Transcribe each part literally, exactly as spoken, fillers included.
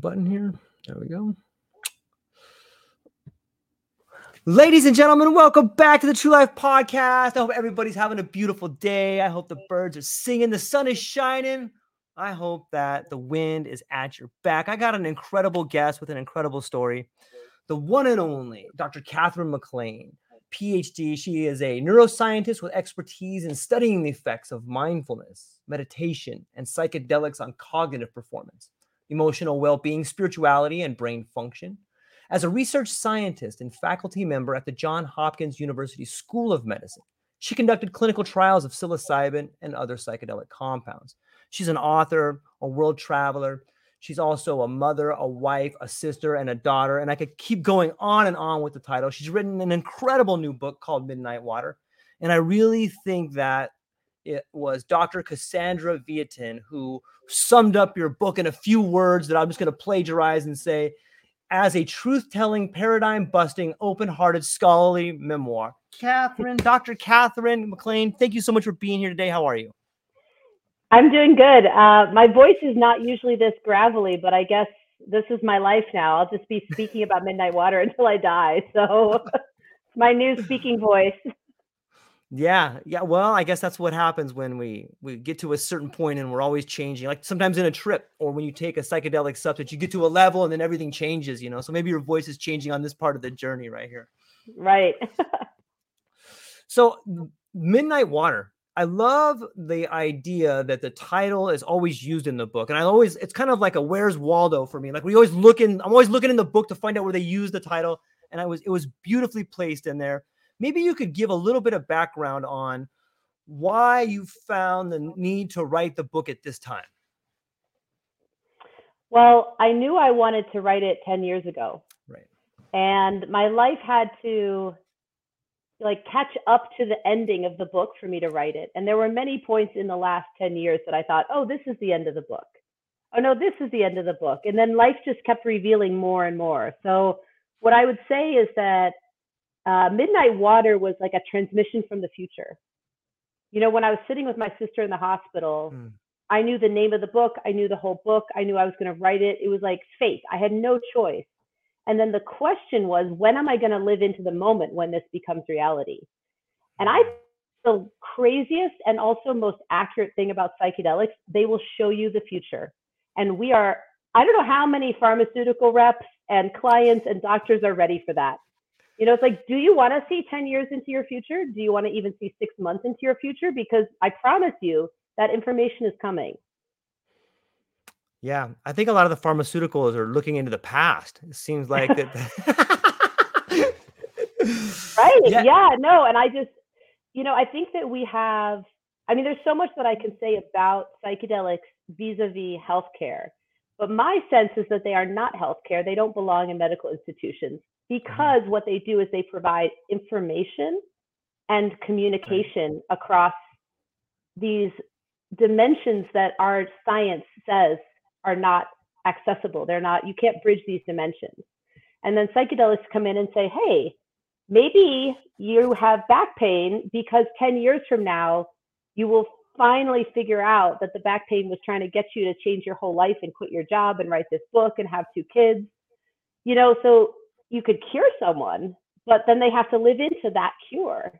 Button here. There we go. Ladies and gentlemen, welcome back to the True Life Podcast. I hope everybody's having a beautiful day. I hope the birds are singing. The sun is shining. I hope that the wind is at your back. I got an incredible guest with an incredible story. The one and only Doctor Catherine MacLean, P H D. She is a neuroscientist with expertise in studying the effects of mindfulness, meditation, and psychedelics on cognitive performance, emotional well-being, spirituality, and brain function. As a research scientist and faculty member at the Johns Hopkins University School of Medicine, she conducted clinical trials of psilocybin and other psychedelic compounds. She's an author, a world traveler. She's also a mother, a wife, a sister, and a daughter. And I could keep going on and on with the title. She's written an incredible new book called Midnight Water. And I really think that it was Doctor Cassandra Vietin who summed up your book in a few words that I'm just going to plagiarize and say, as a truth-telling, paradigm-busting, open-hearted, scholarly memoir. Catherine, Doctor Catherine MacLean, thank you so much for being here today. How are you? I'm doing good. Uh, my voice is not usually this gravelly, but I guess this is my life now. I'll just be speaking about Midnight Water until I die. So it's my new speaking voice. Yeah. Yeah. Well, I guess that's what happens when we, we get to a certain point and we're always changing, like sometimes in a trip or when you take a psychedelic substance, you get to a level and then everything changes, you know, so maybe your voice is changing on this part of the journey right here. Right. So Midnight Water. I love the idea that the title is always used in the book. And I always, it's kind of like a Where's Waldo for me. Like we always look in, I'm always looking in the book to find out where they use the title. And I was, it was beautifully placed in there. Maybe you could give a little bit of background on why you found the need to write the book at this time. Well, I knew I wanted to write it ten years ago. Right. And my life had to like catch up to the ending of the book for me to write it. And there were many points in the last ten years that I thought, oh, this is the end of the book. Oh no, this is the end of the book. And then life just kept revealing more and more. So what I would say is that Uh, Midnight Water was like a transmission from the future. You know, when I was sitting with my sister in the hospital, mm. I knew the name of the book. I knew the whole book. I knew I was going to write it. It was like fate. I had no choice. And then the question was, when am I going to live into the moment when this becomes reality? And I, the craziest and also most accurate thing about psychedelics, they will show you the future. And we are, I don't know how many pharmaceutical reps and clients and doctors are ready for that. You know, it's like, do you want to see ten years into your future? Do you want to even see six months into your future? Because I promise you that information is coming. Yeah, I think a lot of the pharmaceuticals are looking into the past. It seems like that. Right. Yeah. yeah, no. And I just, you know, I think that we have, I mean, there's so much that I can say about psychedelics vis-a-vis healthcare. But my sense is that they are not healthcare. They don't belong in medical institutions, because what they do is they provide information and communication across these dimensions that our science says are not accessible. They're not, you can't bridge these dimensions. And then psychedelics come in and say, hey, maybe you have back pain because ten years from now, you will finally figure out that the back pain was trying to get you to change your whole life and quit your job and write this book and have two kids. You know, so you could cure someone, but then they have to live into that cure.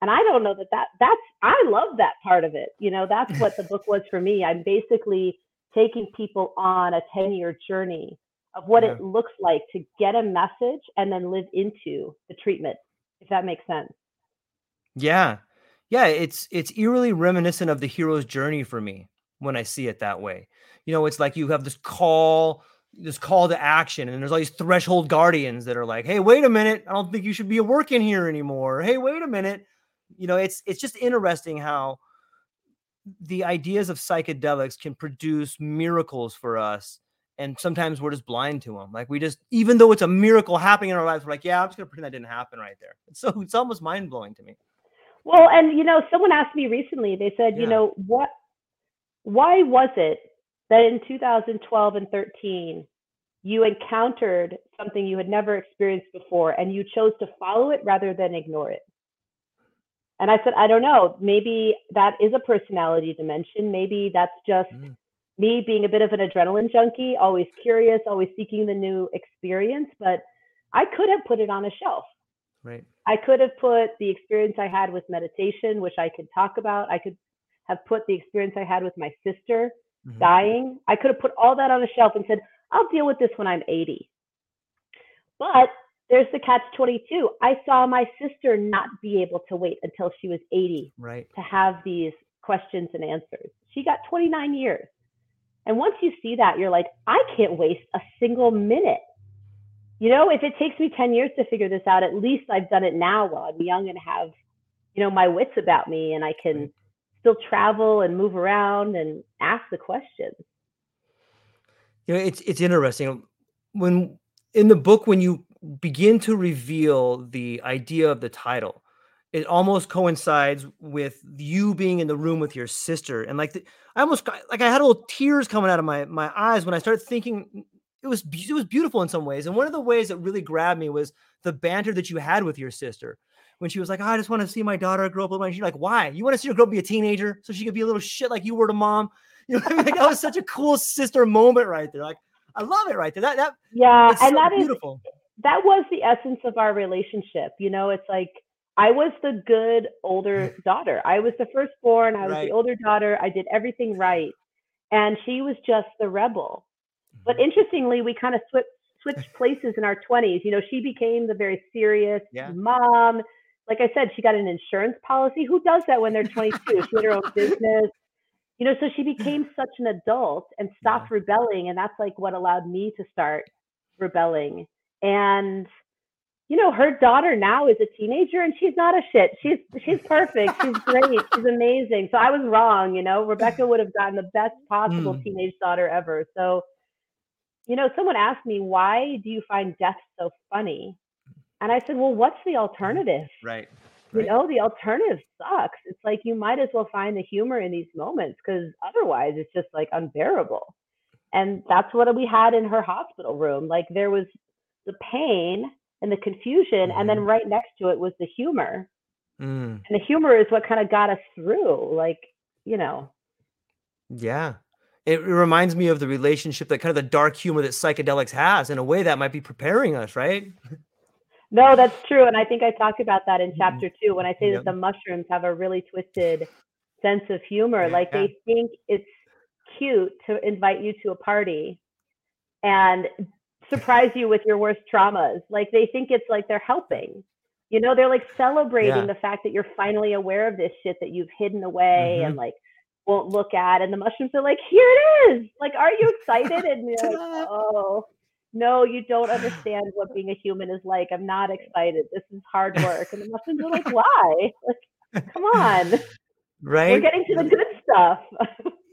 And I don't know that, that that's, I love that part of it. You know, that's what the book was for me. I'm basically taking people on a ten year journey of what yeah. it looks like to get a message and then live into the treatment, if that makes sense. Yeah. Yeah. It's, it's eerily reminiscent of the hero's journey for me when I see it that way. You know, it's like you have this call, this call to action, and there's all these threshold guardians that are like, hey, wait a minute. I don't think you should be working here anymore. Hey, wait a minute. You know, it's, it's just interesting how the ideas of psychedelics can produce miracles for us. And sometimes we're just blind to them. Like we just, even though it's a miracle happening in our lives, we're like, yeah, I'm just gonna pretend that didn't happen right there. So it's almost mind blowing to me. Well, and you know, someone asked me recently, they said, yeah. you know, what, why was it that in two thousand twelve and thirteen, you encountered something you had never experienced before and you chose to follow it rather than ignore it? And I said, I don't know, maybe that is a personality dimension. Maybe that's just mm. me being a bit of an adrenaline junkie, always curious, always seeking the new experience, but I could have put it on a shelf. Right. I could have put the experience I had with meditation, which I could talk about. I could have put the experience I had with my sister mm-hmm. dying. I could have put all that on a shelf and said, I'll deal with this when I'm eighty. But there's the catch twenty-two. I saw my sister not be able to wait until she was eighty right. to have these questions and answers. She got twenty-nine years. And once you see that, you're like, I can't waste a single minute. You know, if it takes me ten years to figure this out, at least I've done it now while I'm young and have, you know, my wits about me, and I can still travel and move around and ask the questions. You know, it's, it's interesting. When in the book, when you begin to reveal the idea of the title, it almost coincides with you being in the room with your sister. And like, the, I almost got, like I had little tears coming out of my, my eyes when I started thinking it was, it was beautiful in some ways. And one of the ways that really grabbed me was the banter that you had with your sister when she was like, oh, I just want to see my daughter grow up. And she's like, why? You want to see her grow up, be a teenager so she could be a little shit like you were to mom. You know what I mean? Like, that was such a cool sister moment right there. Like, I love it right there. That, that, yeah. And so that beautiful. Is, that was the essence of our relationship. You know, it's like, I was the good older daughter. I was the firstborn. I was right. the older daughter. I did everything right. And she was just the rebel. But interestingly, we kind of switched switched places in our twenties. You know, she became the very serious yeah. mom. Like I said, she got an insurance policy. Who does that when they're twenty-two? She had her own business. You know, so she became such an adult and stopped yeah. rebelling. And that's like what allowed me to start rebelling. And you know, her daughter now is a teenager and she's not a shit. She's she's perfect. She's great. She's amazing. So I was wrong, you know. Rebecca would have gotten the best possible mm. teenage daughter ever. So, you know, someone asked me, why do you find death so funny? And I said, well, what's the alternative? Right. right. You know, the alternative sucks. It's like you might as well find the humor in these moments because otherwise it's just like unbearable. And that's what we had in her hospital room. Like there was the pain and the confusion. Mm. And then right next to it was the humor. Mm. And the humor is what kind of got us through, like, you know. Yeah. It reminds me of the relationship, that kind of the dark humor that psychedelics has. In a way that might be preparing us, right? No, that's true. And I think I talk about that in chapter two, when I say yep. that the mushrooms have a really twisted sense of humor. Yeah. Like they think it's cute to invite you to a party and surprise you with your worst traumas. Like they think it's like they're helping, you know, they're like celebrating yeah. the fact that you're finally aware of this shit that you've hidden away mm-hmm. and like won't look at. And the mushrooms are like, here it is. Like, are you excited? And you're like, oh no, you don't understand what being a human is like. I'm not excited. This is hard work. And the mushrooms are like, why? Like, come on. Right. We're getting to the good stuff.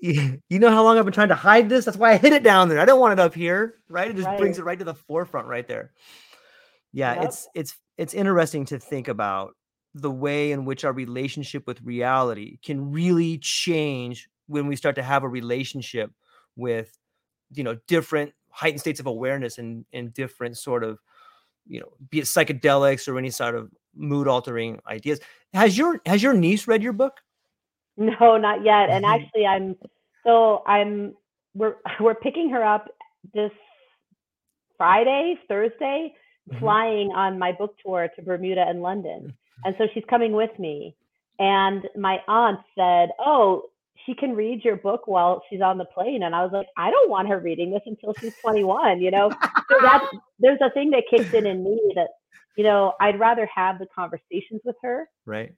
you know how long I've been trying to hide this? That's why I hid it down there. I don't want it up here, right? It just right. brings it right to the forefront right there. Yeah, yep. it's it's it's interesting to think about the way in which our relationship with reality can really change when we start to have a relationship with, you know, different heightened states of awareness and and different sort of, you know, be it psychedelics or any sort of mood altering ideas. Has your has your niece read your book? No, not yet. And actually, I'm so I'm we're we're picking her up this Friday, Thursday, mm-hmm. flying on my book tour to Bermuda and London. And so she's coming with me. And my aunt said, "Oh, she can read your book while she's on the plane." And I was like, I don't want her reading this until she's twenty-one, you know? So that's, there's a thing that kicks in in me that, you know, I'd rather have the conversations with her right,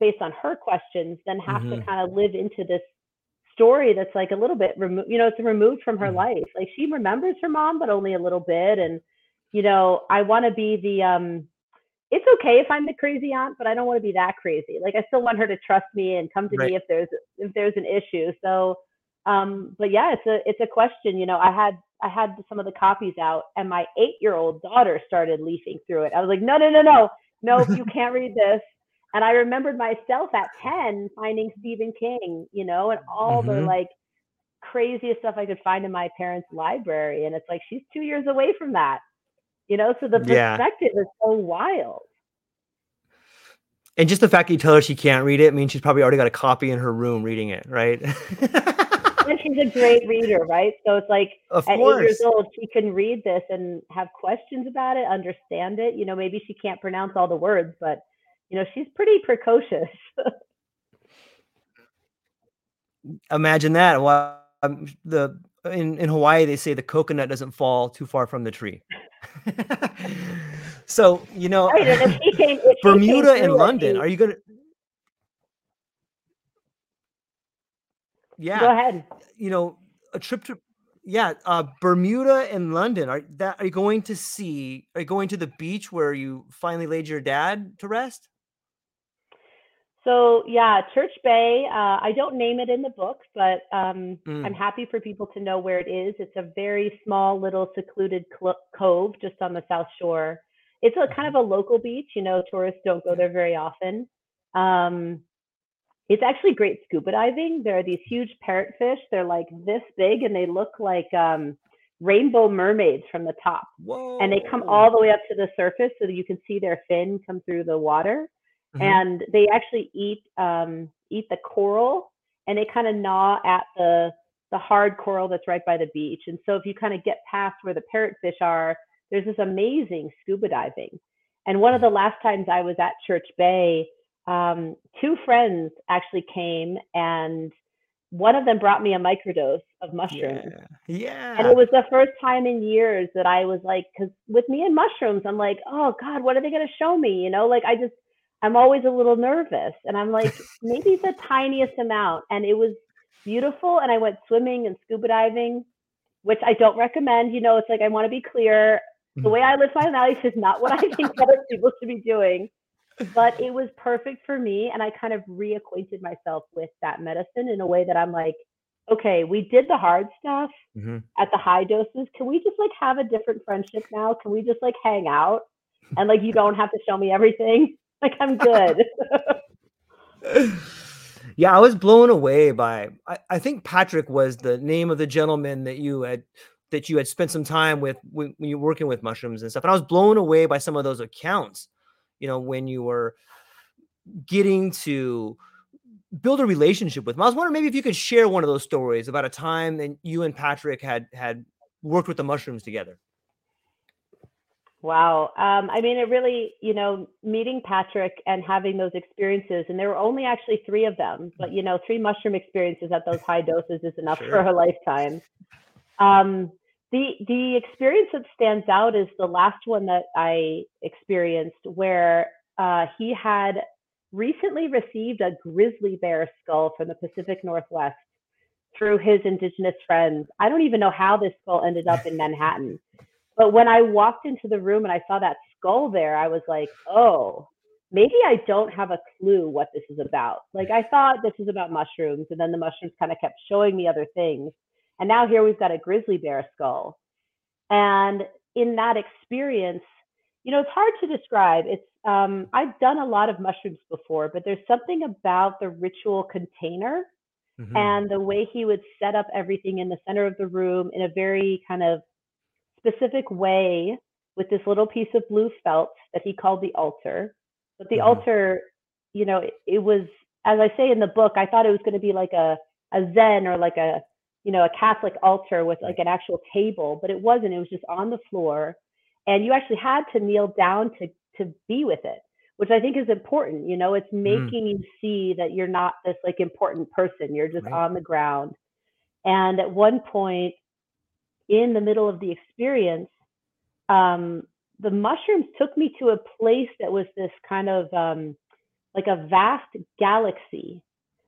based on her questions than have mm-hmm. to kind of live into this story that's like a little bit removed, you know, it's removed from her mm-hmm. life. Like she remembers her mom, but only a little bit. And, you know, I want to be the, um, it's okay if I'm the crazy aunt, but I don't want to be that crazy. Like I still want her to trust me and come to right. me if there's, if there's an issue. So, um, but yeah, it's a, it's a question, you know, I had, I had some of the copies out and my eight-year-old daughter started leafing through it. I was like, no, no, no, no, no, you can't read this. And I remembered myself at ten finding Stephen King, you know, and all mm-hmm. the like craziest stuff I could find in my parents' library. And it's like, she's two years away from that. You know, so the perspective yeah. is so wild. And just the fact that you tell her she can't read it means she's probably already got a copy in her room reading it, right? And she's a great reader, right? So it's like of at course. eight years old, she can read this and have questions about it, understand it. You know, maybe she can't pronounce all the words, but, you know, she's pretty precocious. Imagine that. Well, um, the in, in Hawaii, they say the coconut doesn't fall too far from the tree. So you know, right, and if he came, if Bermuda and London. Are you gonna? Yeah, go ahead. You know, a trip to yeah, uh, Bermuda and London. Are that are you going to see? Are you going to the beach where you finally laid your dad to rest? So yeah, Church Bay. Uh, I don't name it in the book, but um, mm. I'm happy for people to know where it is. It's a very small, little secluded cl- cove just on the South Shore. It's a kind of a local beach. You know, tourists don't go there very often. Um, it's actually great scuba diving. There are these huge parrotfish. They're like this big, and they look like um, rainbow mermaids from the top. Whoa. And they come all the way up to the surface, so that you can see their fin come through the water. Mm-hmm. And they actually eat um, eat the coral, and they kind of gnaw at the the hard coral that's right by the beach. And so if you kind of get past where the parrotfish are, there's this amazing scuba diving. And one of the last times I was at Church Bay, um, two friends actually came, and one of them brought me a microdose of mushrooms. Yeah. yeah. And it was the first time in years that I was like, because with me and mushrooms, I'm like, oh God, what are they going to show me? You know, like I just, I'm always a little nervous, and I'm like, maybe the tiniest amount. And it was beautiful. And I went swimming and scuba diving, which I don't recommend. You know, it's like, I want to be clear. The way I live my life is not what I think other people should be doing, but it was perfect for me. And I kind of reacquainted myself with that medicine in a way that I'm like, okay, we did the hard stuff mm-hmm. at the high doses. Can we just like have a different friendship now? Can we just like hang out? And like, you don't have to show me everything. Like, I'm good. Yeah, I was blown away by, I, I think Patrick was the name of the gentleman that you had, that you had spent some time with when, when you were working with mushrooms and stuff. And I was blown away by some of those accounts, you know, when you were getting to build a relationship with them. I was wondering maybe if you could share one of those stories about a time that you and Patrick had, had worked with the mushrooms together. Wow. Um, I mean, it really, you know, meeting Patrick and having those experiences, and there were only actually three of them, but, you know, three mushroom experiences at those high doses is enough sure. for a lifetime. Um, the the experience that stands out is the last one that I experienced where uh, he had recently received a grizzly bear skull from the Pacific Northwest through his indigenous friends. I don't even know how this skull ended up in Manhattan. But when I walked into the room and I saw that skull there, I was like, oh, maybe I don't have a clue what this is about. Like, I thought this is about mushrooms, and then the mushrooms kind of kept showing me other things. And now here we've got a grizzly bear skull. And in that experience, you know, it's hard to describe. It's um, I've done a lot of mushrooms before, but there's something about the ritual container mm-hmm. and the way he would set up everything in the center of the room in a very kind of specific way with this little piece of blue felt that he called the altar. But the mm-hmm. altar, you know, it, it was, as I say in the book, I thought it was going to be like a, a Zen or like a, you know, a Catholic altar with like an actual table, but it wasn't. It was just on the floor. And you actually had to kneel down to, to be with it, which I think is important. You know, it's making mm. you see that you're not this like important person. You're just right. on the ground. And at one point in the middle of the experience, um, the mushrooms took me to a place that was this kind of um, like a vast galaxy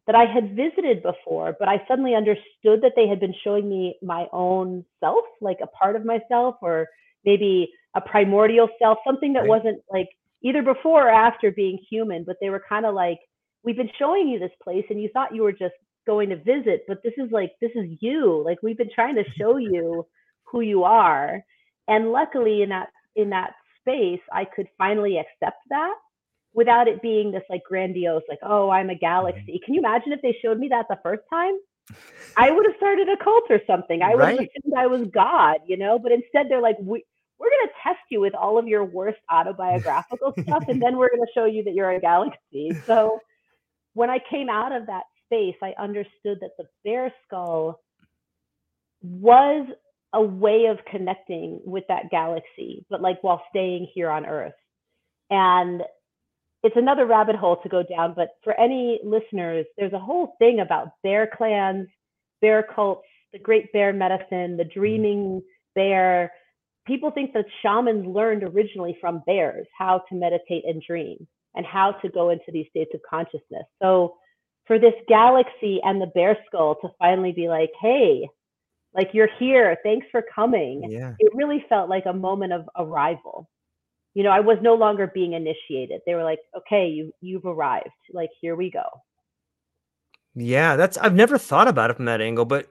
that I had visited before, but I suddenly understood that they had been showing me my own self, like a part of myself, or maybe a primordial self, something that right. wasn't like either before or after being human, but they were kind of like, we've been showing you this place and you thought you were just going to visit, but this is like, this is you. Like, we've been trying to show you who you are. And luckily in that, in that space, I could finally accept that without it being this like grandiose, like, oh, I'm a galaxy. Right. Can you imagine if they showed me that the first time? I would have started a cult or something. I would right. have assumed I was God, you know, but instead they're like, we, we're going to test you with all of your worst autobiographical stuff. And then we're going to show you that you're a galaxy. So when I came out of that space, I understood that the bear skull was a way of connecting with that galaxy, but like while staying here on Earth. And it's another rabbit hole to go down, but for any listeners, there's a whole thing about bear clans, bear cults, the great bear medicine, the dreaming bear. People think that shamans learned originally from bears how to meditate and dream and how to go into these states of consciousness. So for this galaxy and the bear skull to finally be like, hey, like, you're here, thanks for coming. Yeah. It really felt like a moment of arrival. You know, I was no longer being initiated. They were like, okay, you, you've arrived. Like, here we go. Yeah, that's, I've never thought about it from that angle. But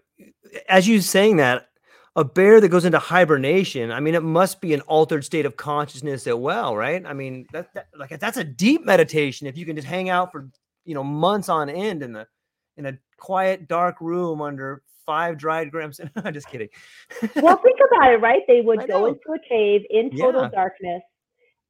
as you saying that, a bear that goes into hibernation, I mean, it must be an altered state of consciousness as well, right? I mean, that, that like that's a deep meditation. If you can just hang out for, you know, months on end in the in a quiet, dark room under five dried grams. I'm just kidding. Well, think about it, right? They would I go know. into a cave in total yeah. darkness.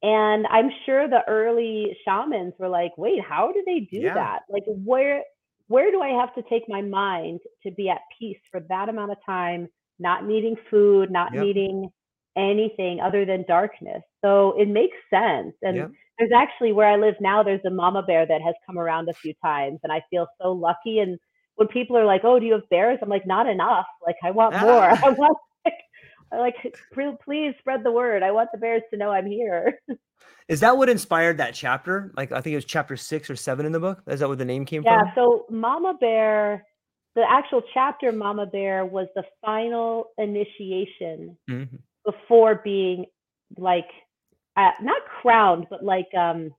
And I'm sure the early shamans were like, wait, how do they do yeah. that? Like, where where do I have to take my mind to be at peace for that amount of time, not needing food, not yep. needing anything other than darkness? So it makes sense. And yep. there's actually, where I live now, there's a mama bear that has come around a few times, and I feel so lucky. And when people are like, oh, do you have bears? I'm like, not enough. Like, I want ah. more. I want Like, please spread the word. I want the bears to know I'm here. Is that what inspired that chapter? Like, I think it was chapter six or seven in the book. Is that where the name came yeah, from? Yeah. So Mama Bear, the actual chapter Mama Bear was the final initiation mm-hmm. before being like, uh, not crowned, but like, um,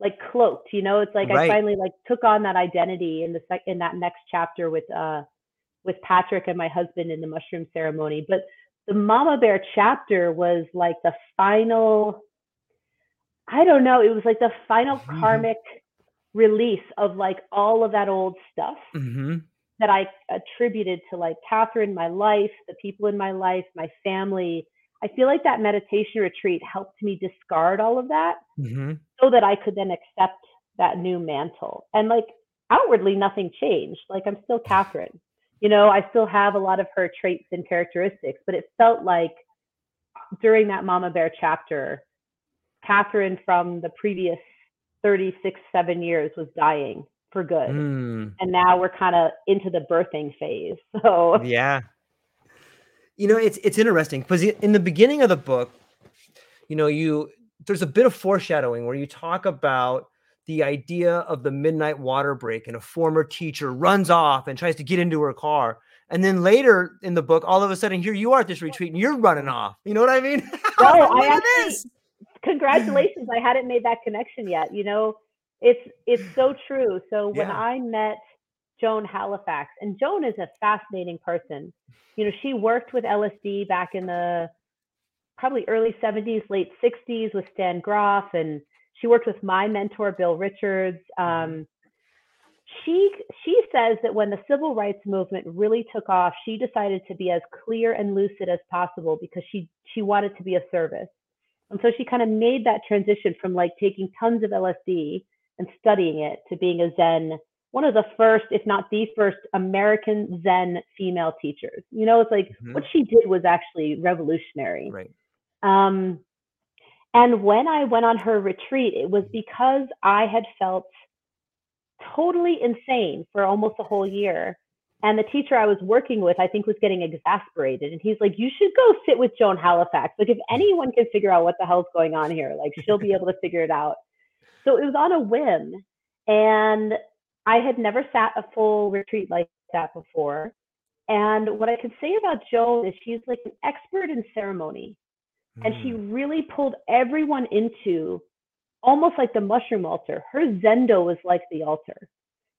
like cloaked, you know, it's like, right. I finally like took on that identity in the sec- in that next chapter with, uh, with Patrick and my husband in the mushroom ceremony. But the Mama Bear chapter was like the final, I don't know, it was like the final mm-hmm. karmic release of like all of that old stuff mm-hmm. that I attributed to like Catherine, my life, the people in my life, my family. I feel like that meditation retreat helped me discard all of that mm-hmm. so that I could then accept that new mantle. And like outwardly, nothing changed. Like, I'm still Catherine. You know, I still have a lot of her traits and characteristics, but it felt like during that Mama Bear chapter, Catherine from the previous thirty-six, seven years was dying for good. Mm. And now we're kind of into the birthing phase. So yeah. You know, it's it's interesting because in the beginning of the book, you know, you there's a bit of foreshadowing where you talk about the idea of the midnight water break and a former teacher runs off and tries to get into her car. And then later in the book, all of a sudden, here you are at this retreat and you're running off. You know what I mean? No, I actually, Congratulations. I hadn't made that connection yet. You know, it's it's so true. So when yeah. I met Joan Halifax, and Joan is a fascinating person. You know, she worked with L S D back in the probably early seventies, late sixties with Stan Grof, and she worked with my mentor, Bill Richards. Um, she she says that when the civil rights movement really took off, she decided to be as clear and lucid as possible because she she wanted to be of service. And so she kind of made that transition from like taking tons of L S D and studying it to being a Zen, one of the first, if not the first, American Zen female teachers. You know, it's like mm-hmm. what she did was actually revolutionary. Right. Um, and when I went on her retreat, it was because I had felt totally insane for almost a whole year. And the teacher I was working with, I think, was getting exasperated. And he's like, you should go sit with Joan Halifax. Like, if anyone can figure out what the hell's going on here, like, she'll be able to figure it out. So it was on a whim. And I had never sat a full retreat like that before. And what I could say about Joan is she's like an expert in ceremony. Mm. And she really pulled everyone into almost like the mushroom altar. Her Zendo was like the altar.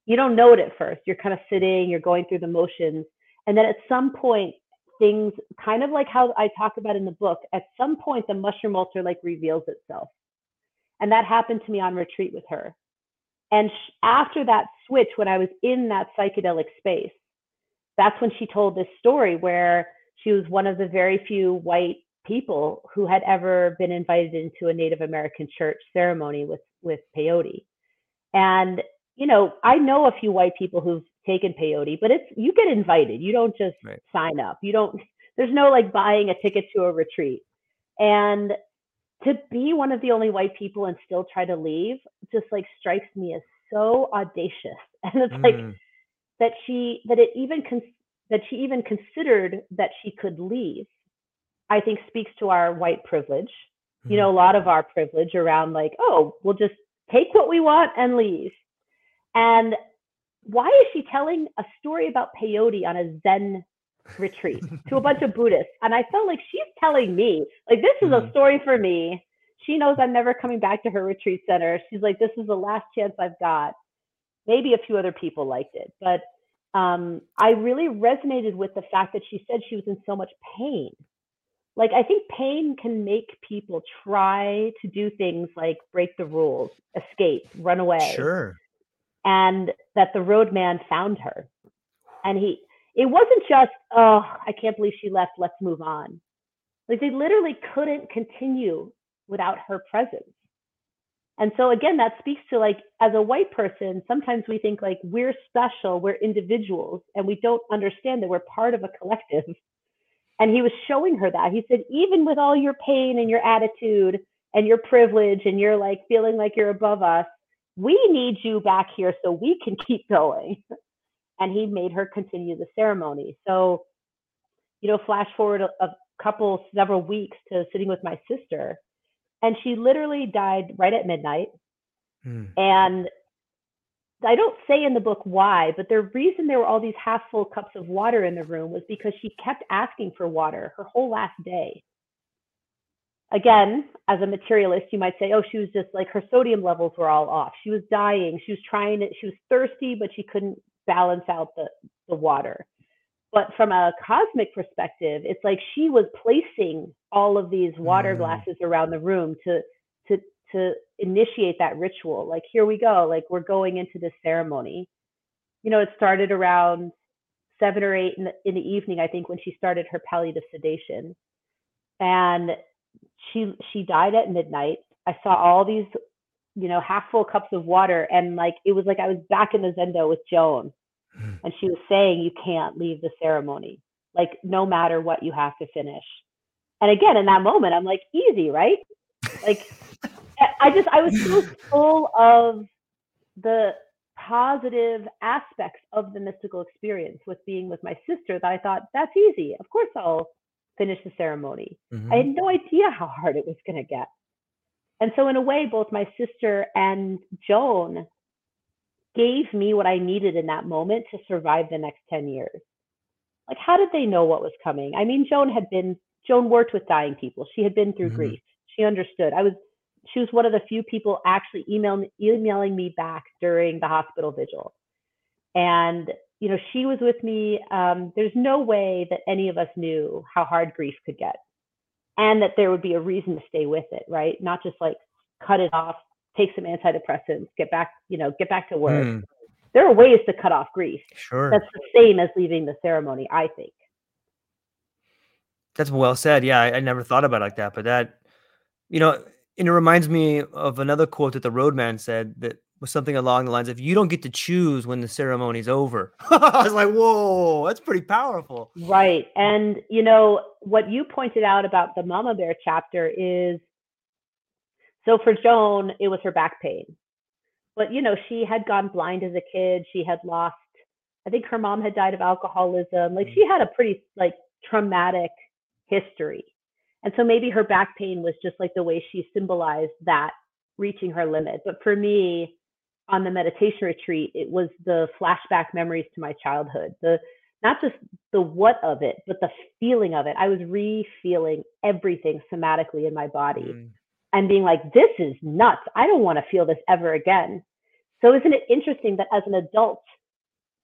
You don't know it at first. You're kind of sitting, you're going through the motions. And then at some point, things kind of like how I talk about in the book, at some point, the mushroom altar like reveals itself. And that happened to me on retreat with her. And sh- after that switch, when I was in that psychedelic space, that's when she told this story where she was one of the very few white people who had ever been invited into a Native American church ceremony with, with peyote. And you know, I know a few white people who've taken peyote, but it's, you get invited. You don't just right. sign up. You don't, there's no like buying a ticket to a retreat. And to be one of the only white people and still try to leave just like strikes me as so audacious. And it's mm. like that she, that it even, con- that she even considered that she could leave, I think speaks to our white privilege. Mm. You know, a lot of our privilege around like, oh, we'll just take what we want and leave. And why is she telling a story about peyote on a Zen retreat to a bunch of Buddhists? And I felt like she's telling me, like, this is mm-hmm. a story for me. She knows I'm never coming back to her retreat center. She's like, this is the last chance I've got. Maybe a few other people liked it. But um, I really resonated with the fact that she said she was in so much pain. Like, I think pain can make people try to do things like break the rules, escape, run away. Sure. And that the roadman found her. And he, it wasn't just, oh, I can't believe she left, let's move on. Like, they literally couldn't continue without her presence. And so again, that speaks to like, as a white person, sometimes we think like we're special, we're individuals, and we don't understand that we're part of a collective. And he was showing her that. He said, even with all your pain and your attitude and your privilege and you're like feeling like you're above us, we need you back here so we can keep going. And he made her continue the ceremony. So, you know, flash forward a, a couple, several weeks to sitting with my sister, and she literally died right at midnight. Mm. And I don't say in the book why, but the reason there were all these half full cups of water in the room was because she kept asking for water her whole last day. Again, as a materialist, you might say, oh, she was just like, her sodium levels were all off. She was dying. She was trying to, she was thirsty, but she couldn't balance out the, the water. But from a cosmic perspective, it's like she was placing all of these water mm. glasses around the room to, to, to initiate that ritual. Like, here we go. Like, we're going into this ceremony. You know, it started around seven or eight in the, in the evening, I think, when she started her palliative sedation. And She she died at midnight. I saw all these, you know, half full cups of water, and like it was like I was back in the Zendo with Joan, and she was saying, "You can't leave the ceremony. Like, no matter what, you have to finish." And again, in that moment, I'm like, "Easy, right?" Like, I just I was so full of the positive aspects of the mystical experience with being with my sister that I thought, "That's easy. Of course, I'll." Finish the ceremony. Mm-hmm. I had no idea how hard it was going to get. And so in a way, both my sister and Joan gave me what I needed in that moment to survive the next ten years. Like, how did they know what was coming? I mean, Joan had been, Joan worked with dying people. She had been through mm-hmm. grief. She understood. I was she was one of the few people actually email, emailing me back during the hospital vigil. And, you know, she was with me. Um, there's no way that any of us knew how hard grief could get and that there would be a reason to stay with it, right? Not just like cut it off, take some antidepressants, get back, you know, get back to work. Mm. There are ways to cut off grief. Sure. That's the same as leaving the ceremony, I think. That's well said. Yeah, I, I never thought about it like that, but that, you know, and it reminds me of another quote that the roadman said that was something along the lines of, you don't get to choose when the ceremony's over. I was like, whoa, that's pretty powerful. Right. And, you know, what you pointed out about the Mama Bear chapter is, so for Joan, it was her back pain. But, you know, she had gone blind as a kid. She had lost, I think her mom had died of alcoholism. Like, she had a pretty, like, traumatic history. And so maybe her back pain was just like the way she symbolized that, reaching her limit. But for me, on the meditation retreat, it was the flashback memories to my childhood, the not just the what of it, but the feeling of it. I was re-feeling everything somatically in my body mm. and being like, this is nuts. I don't want to feel this ever again. So isn't it interesting that as an adult,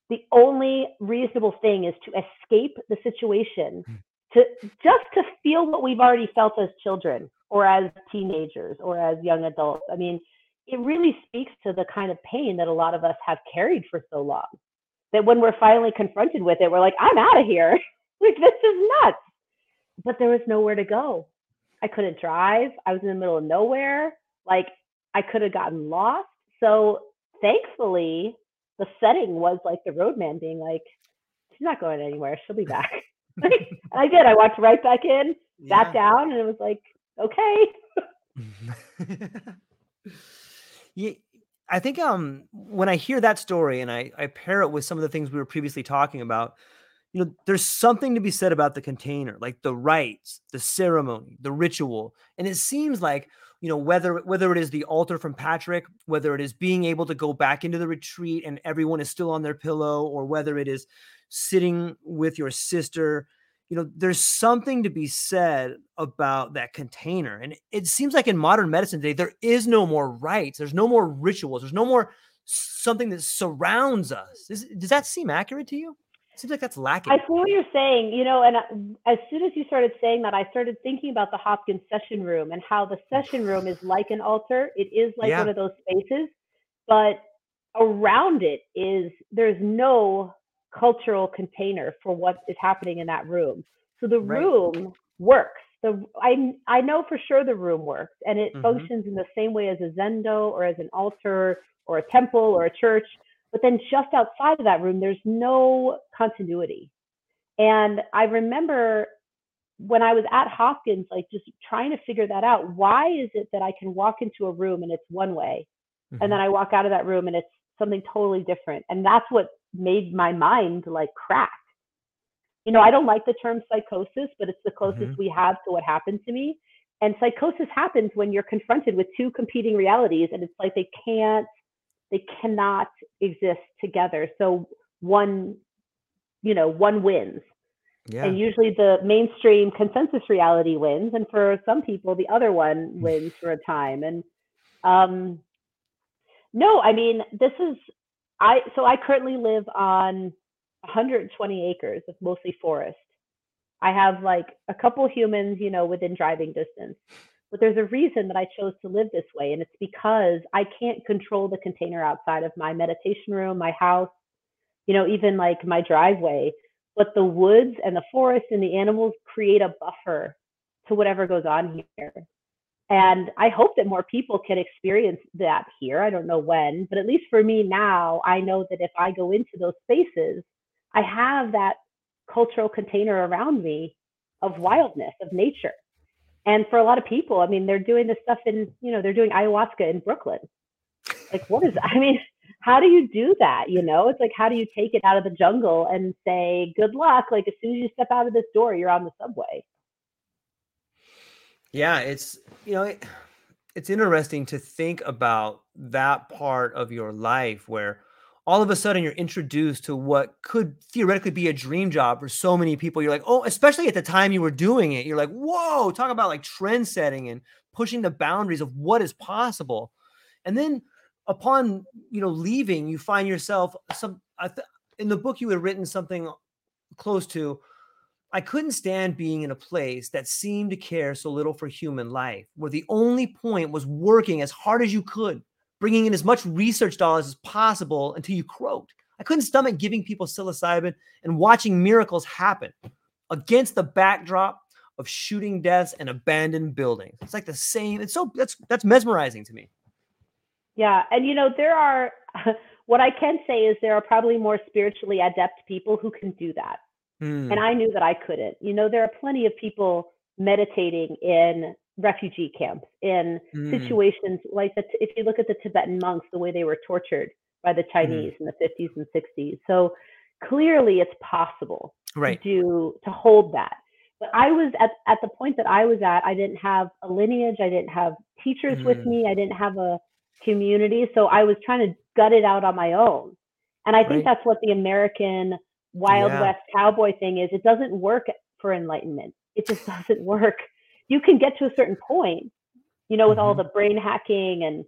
the only reasonable thing is to escape the situation mm. to just to feel what we've already felt as children or as teenagers or as young adults. I mean, it really speaks to the kind of pain that a lot of us have carried for so long that when we're finally confronted with it, we're like, I'm out of here. Like, this is nuts. But there was nowhere to go. I couldn't drive. I was in the middle of nowhere. Like, I could have gotten lost. So thankfully, the setting was like the roadman being like, she's not going anywhere. She'll be back. I did. I walked right back in, yeah. sat down, and it was like, okay. yeah, I think um, when I hear that story and I, I pair it with some of the things we were previously talking about, you know, there's something to be said about the container, like the rites, the ceremony, the ritual. And it seems like, you know, whether whether it is the altar from Patrick, whether it is being able to go back into the retreat and everyone is still on their pillow, or whether it is sitting with your sister, you know, there's something to be said about that container. And it seems like in modern medicine today, there is no more rites. There's no more rituals. There's no more something that surrounds us. Is, does that seem accurate to you? It seems like that's lacking. I see what you're saying, you know, and I, as soon as you started saying that, I started thinking about the Hopkins session room and how the session room is like an altar. It is like yeah. one of those spaces, but around it is, there's no cultural container for what is happening in that room. So the right. room works. The I I know for sure the room works, and it mm-hmm. functions in the same way as a zendo or as an altar or a temple or a church. But then just outside of that room, there's no continuity. And I remember when I was at Hopkins, like just trying to figure that out. Why is it that I can walk into a room and it's one way, mm-hmm. and then I walk out of that room and it's something totally different? And that's what made my mind like crack. You know, I don't like the term psychosis, but it's the closest mm-hmm. we have to what happened to me. And psychosis happens when you're confronted with two competing realities, and it's like they can't, they cannot exist together. So one, you know, one wins. Yeah. And usually the mainstream consensus reality wins, and for some people, the other one wins for a time. And um, no, I mean, this is. I, so I currently live on one hundred twenty acres of mostly forest. I have like a couple humans, you know, within driving distance, but there's a reason that I chose to live this way. And it's because I can't control the container outside of my meditation room, my house, you know, even like my driveway, but the woods and the forest and the animals create a buffer to whatever goes on here. And I hope that more people can experience that here. I don't know when, but at least for me now, I know that if I go into those spaces, I have that cultural container around me of wildness, of nature. And for a lot of people, I mean, they're doing this stuff in, you know, they're doing ayahuasca in Brooklyn. Like, what is, I mean, how do you do that? You know, it's like, how do you take it out of the jungle and say, good luck? Like, as soon as you step out of this door, you're on the subway. Yeah, it's, you know, it, it's interesting to think about that part of your life where all of a sudden you're introduced to what could theoretically be a dream job for so many people. You're like, oh, especially at the time you were doing it, you're like, whoa, talk about like trend setting and pushing the boundaries of what is possible. And then upon, you know, leaving, you find yourself some, I th- in the book you had written something close to, I couldn't stand being in a place that seemed to care so little for human life, where the only point was working as hard as you could, bringing in as much research dollars as possible until you croaked. I couldn't stomach giving people psilocybin and watching miracles happen against the backdrop of shooting deaths and abandoned buildings. It's like the same. It's so that's, that's mesmerizing to me. Yeah. And you know, there are, what I can say is there are probably more spiritually adept people who can do that. Mm. And I knew that I couldn't. You know, there are plenty of people meditating in refugee camps, in mm. situations like that. If you look at the Tibetan monks, the way they were tortured by the Chinese mm. in the fifties and sixties. So clearly it's possible right. to do, to hold that. But I was at, at the point that I was at, I didn't have a lineage. I didn't have teachers mm. with me. I didn't have a community. So I was trying to gut it out on my own. And I think right. that's what the American Wild yeah. West cowboy thing is. It doesn't work for enlightenment. It just doesn't work. You can get to a certain point, you know, with mm-hmm. all the brain hacking and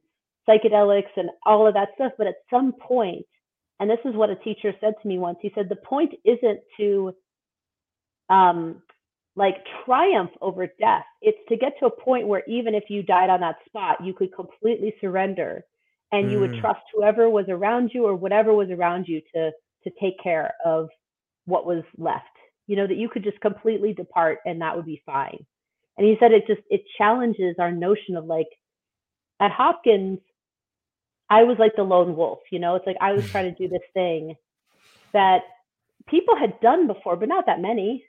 psychedelics and all of that stuff. But at some point, and this is what a teacher said to me once, he said, the point isn't to um, like triumph over death. It's to get to a point where even if you died on that spot, you could completely surrender and mm. you would trust whoever was around you or whatever was around you to to take care of what was left, you know, that you could just completely depart and that would be fine. And he said, it just, it challenges our notion of like, at Hopkins, I was like the lone wolf, you know, it's like, I was trying to do this thing that people had done before, but not that many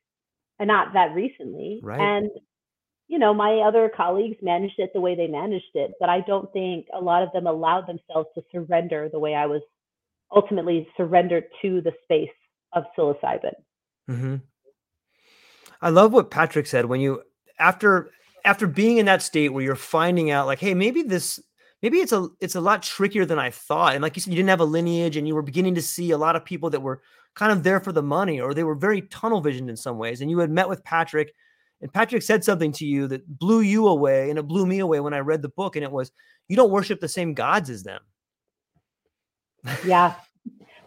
and not that recently. Right. And, you know, my other colleagues managed it the way they managed it, but I don't think a lot of them allowed themselves to surrender the way I was ultimately surrender to the space of psilocybin. Mm-hmm. I love what Patrick said when you, after, after being in that state where you're finding out like, hey, maybe this, maybe it's a, it's a lot trickier than I thought. And like you said, you didn't have a lineage and you were beginning to see a lot of people that were kind of there for the money, or they were very tunnel visioned in some ways. And you had met with Patrick, and Patrick said something to you that blew you away. And it blew me away when I read the book. And it was, you don't worship the same gods as them. Yeah.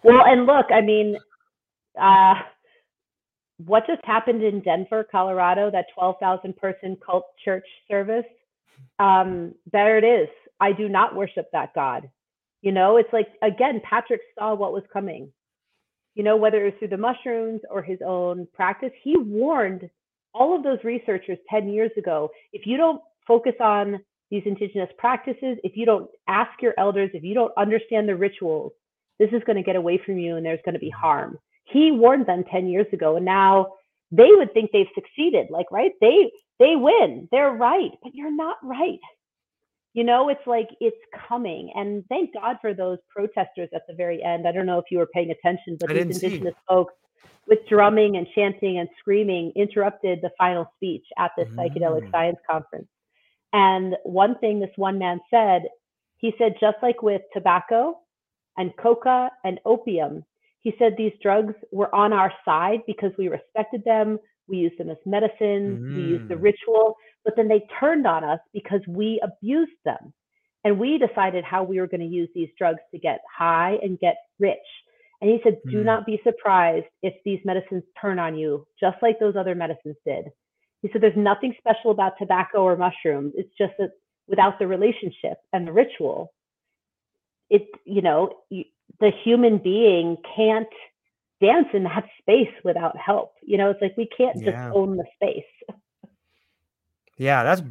Well, and look, I mean, uh, what just happened in Denver, Colorado, that twelve thousand person cult church service, um, there it is. I do not worship that God. You know, it's like, again, Patrick saw what was coming, you know, whether it was through the mushrooms or his own practice. He warned all of those researchers ten years ago, if you don't focus on these indigenous practices, if you don't ask your elders, if you don't understand the rituals, this is going to get away from you and there's going to be harm. He warned them ten years ago, and now they would think they've succeeded. Like, right, they they win, they're right, but you're not right. You know, it's like, it's coming. And thank God for those protesters at the very end. I don't know if you were paying attention, but these indigenous folks with drumming and chanting and screaming interrupted the final speech at this mm. psychedelic science conference. And one thing this one man said, he said, just like with tobacco and coca and opium, he said these drugs were on our side because we respected them. We used them as medicine. Mm-hmm. We used the ritual. But then they turned on us because we abused them. And we decided how we were going to use these drugs to get high and get rich. And he said, do mm-hmm. not be surprised if these medicines turn on you, just like those other medicines did. He said, there's nothing special about tobacco or mushrooms. It's just that without the relationship and the ritual, it, you know, you, the human being can't dance in that space without help. You know, it's like, we can't yeah. just own the space. Yeah, that's,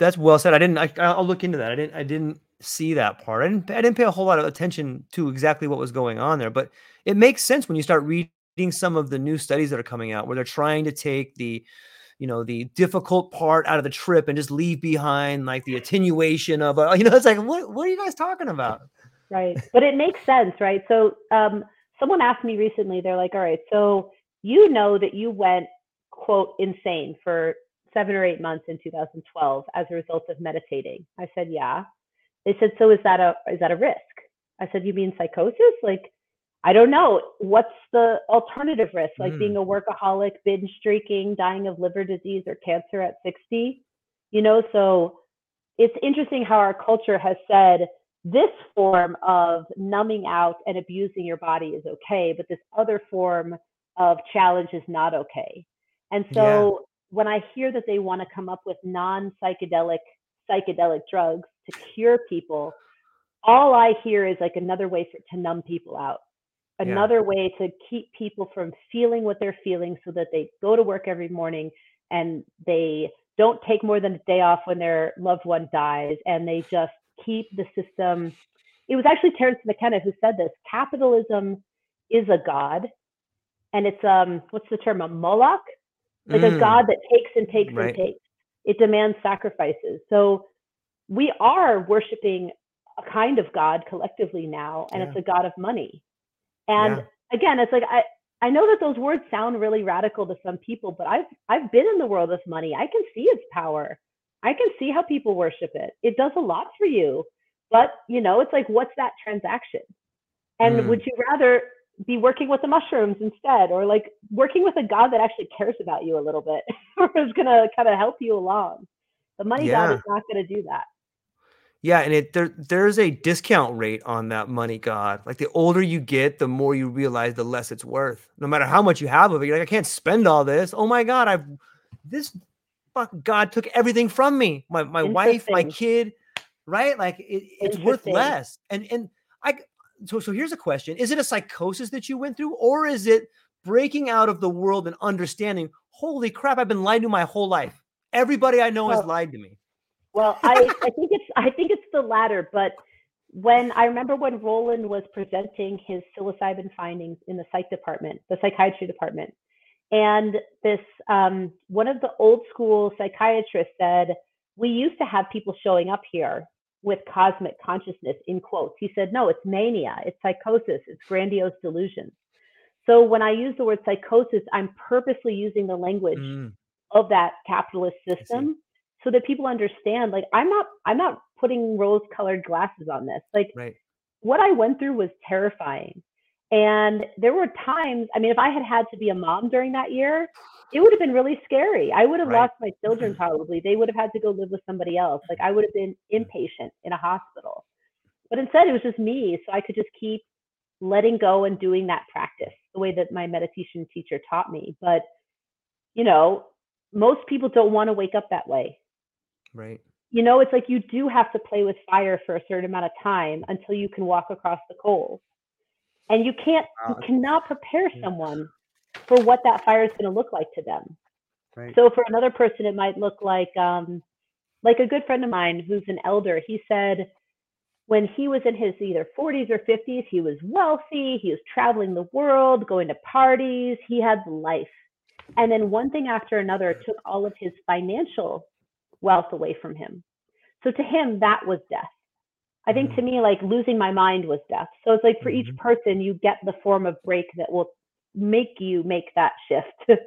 that's well said. I didn't, I, I'll look into that. I didn't, I didn't see that part. I didn't, I didn't pay a whole lot of attention to exactly what was going on there, but it makes sense when you start reading some of the new studies that are coming out where they're trying to take the, you know, the difficult part out of the trip and just leave behind like the attenuation of, a, you know, it's like, what, what are you guys talking about? Right. But it makes sense. Right. So um, someone asked me recently, they're like, all right, so, you know, that you went quote insane for seven or eight months in two thousand twelve as a result of meditating. I said, yeah. They said, so is that a, is that a risk? I said, you mean psychosis? Like, I don't know. What's the alternative risk? Like mm. being a workaholic, binge drinking, dying of liver disease or cancer at sixty, you know? So it's interesting how our culture has said this form of numbing out and abusing your body is okay, but this other form of challenge is not okay. And so yeah. when I hear that they want to come up with non-psychedelic psychedelic drugs to cure people, all I hear is like another way for, to numb people out, another yeah. way to keep people from feeling what they're feeling so that they go to work every morning and they don't take more than a day off when their loved one dies, and they just keep the system. It was actually Terence McKenna who said this: capitalism is a god, and it's um what's the term, a Moloch, like mm. a god that takes and takes right. and takes. It demands sacrifices. So we are worshiping a kind of god collectively now, and yeah. it's a god of money. And yeah. again, it's like I I know that those words sound really radical to some people, but I've I've been in the world of money. I can see its power. I can see how people worship it. It does a lot for you, but you know, it's like, what's that transaction? And mm. would you rather be working with the mushrooms instead, or like working with a god that actually cares about you a little bit, or is going to kind of help you along? The money yeah. god is not going to do that. Yeah. And it, there, there's a discount rate on that money god. Like the older you get, the more you realize, the less it's worth, no matter how much you have of it. You're like, I can't spend all this. Oh my God. I've this, fuck, God took everything from me, my my wife, my kid, right? Like it, it's worth less. And and I so so here's a question: is it a psychosis that you went through, or is it breaking out of the world and understanding, holy crap, I've been lied to my whole life. Everybody I know well, has lied to me. Well, I, I think it's I think it's the latter. But when I remember when Roland was presenting his psilocybin findings in the psych department, the psychiatry department. And this, um, one of the old school psychiatrists said, we used to have people showing up here with cosmic consciousness, in quotes. He said, no, it's mania, it's psychosis, it's grandiose delusions. So when I use the word psychosis, I'm purposely using the language mm. of that capitalist system so that people understand, like, I'm not, I'm not putting rose-colored glasses on this. Like, right. what I went through was terrifying. And there were times, I mean, if I had had to be a mom during that year, it would have been really scary. I would have right. lost my children probably. They would have had to go live with somebody else. Like I would have been inpatient in a hospital. But instead it was just me. So I could just keep letting go and doing that practice the way that my meditation teacher taught me. But, you know, most people don't want to wake up that way. Right. You know, it's like you do have to play with fire for a certain amount of time until you can walk across the coals. And you can't, you cannot prepare someone for what that fire is going to look like to them. Right. So for another person, it might look like, um, like a good friend of mine who's an elder. He said when he was in his either forties or fifties, he was wealthy. He was traveling the world, going to parties. He had life. And then one thing after another took all of his financial wealth away from him. So to him, that was death. I think to me, like losing my mind was death. So it's like for mm-hmm. each person, you get the form of break that will make you make that shift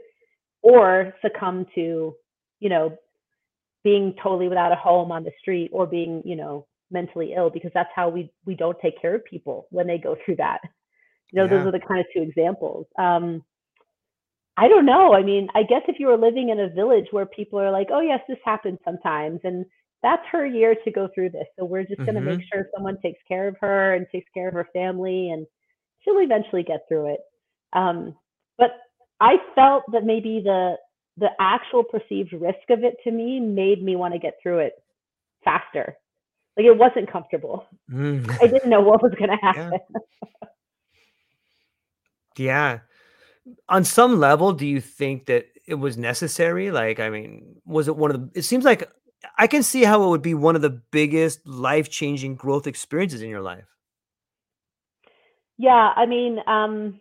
or succumb to, you know, being totally without a home on the street or being, you know, mentally ill, because that's how we, we don't take care of people when they go through that. You know, yeah. those are the kind of two examples. Um, I don't know. I mean, I guess if you were living in a village where people are like, oh yes, this happens sometimes. And that's her year to go through this. So we're just going to mm-hmm. make sure someone takes care of her and takes care of her family, and she'll eventually get through it. Um, but I felt that maybe the the actual perceived risk of it to me made me want to get through it faster. Like it wasn't comfortable. Mm. I didn't know what was going to happen. Yeah. yeah. On some level, do you think that it was necessary? Like, I mean, was it one of the, it seems like, I can see how it would be one of the biggest life-changing growth experiences in your life. Yeah. I mean, um,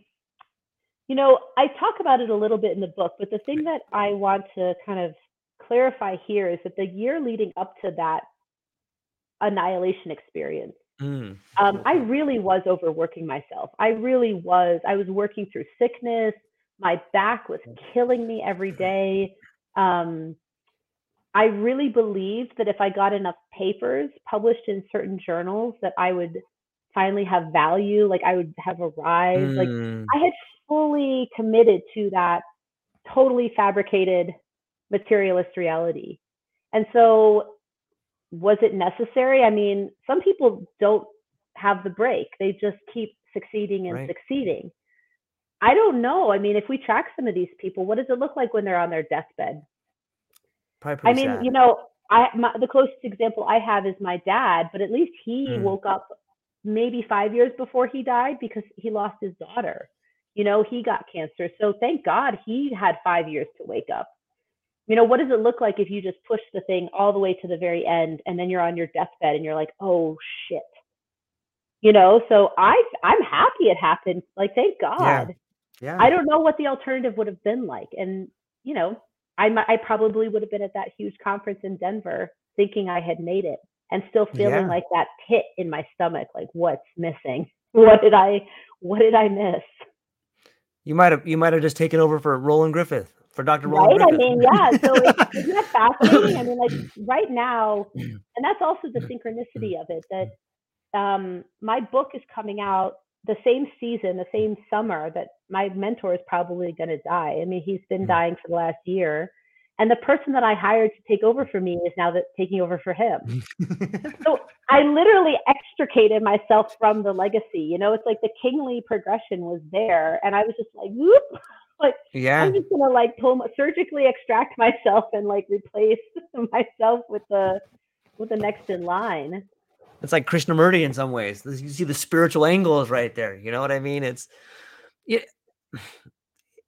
you know, I talk about it a little bit in the book, but the thing that I want to kind of clarify here is that the year leading up to that annihilation experience, mm. um, I really was overworking myself. I really was, I was working through sickness. My back was killing me every day. Um, I really believed that if I got enough papers published in certain journals that I would finally have value, like I would have a rise. Mm. Like I had fully committed to that totally fabricated materialist reality. And so was it necessary? I mean, some people don't have the break. They just keep succeeding and right. succeeding. I don't know. I mean, if we track some of these people, what does it look like when they're on their deathbed? Probably I mean, sad. You know, I my, the closest example I have is my dad, but at least he mm. woke up maybe five years before he died because he lost his daughter. You know, he got cancer. So thank God he had five years to wake up. You know, what does it look like if you just push the thing all the way to the very end and then you're on your deathbed and you're like, oh, shit. You know, so I, I'm happy it happened. Like, thank God. Yeah. Yeah. I don't know what the alternative would have been like. And, you know, I, I probably would have been at that huge conference in Denver thinking I had made it and still feeling yeah. like that pit in my stomach. Like, what's missing? What did I, what did I miss? You might have, you might have just taken over for Roland Griffith. For Doctor Roland right? Griffith. I mean, yeah. So it's, isn't that fascinating? I mean, like right now, and that's also the synchronicity of it, that um, my book is coming out the same season, the same summer that my mentor is probably going to die. I mean, he's been dying for the last year. And the person that I hired to take over for me is now that taking over for him. So I literally extricated myself from the legacy. You know, it's like the kingly progression was there. And I was just like, whoop. Like, yeah. I'm just going to like pull, surgically extract myself and like replace myself with the, with the next in line. It's like Krishnamurti in some ways. You see the spiritual angles right there. You know what I mean? It's, it,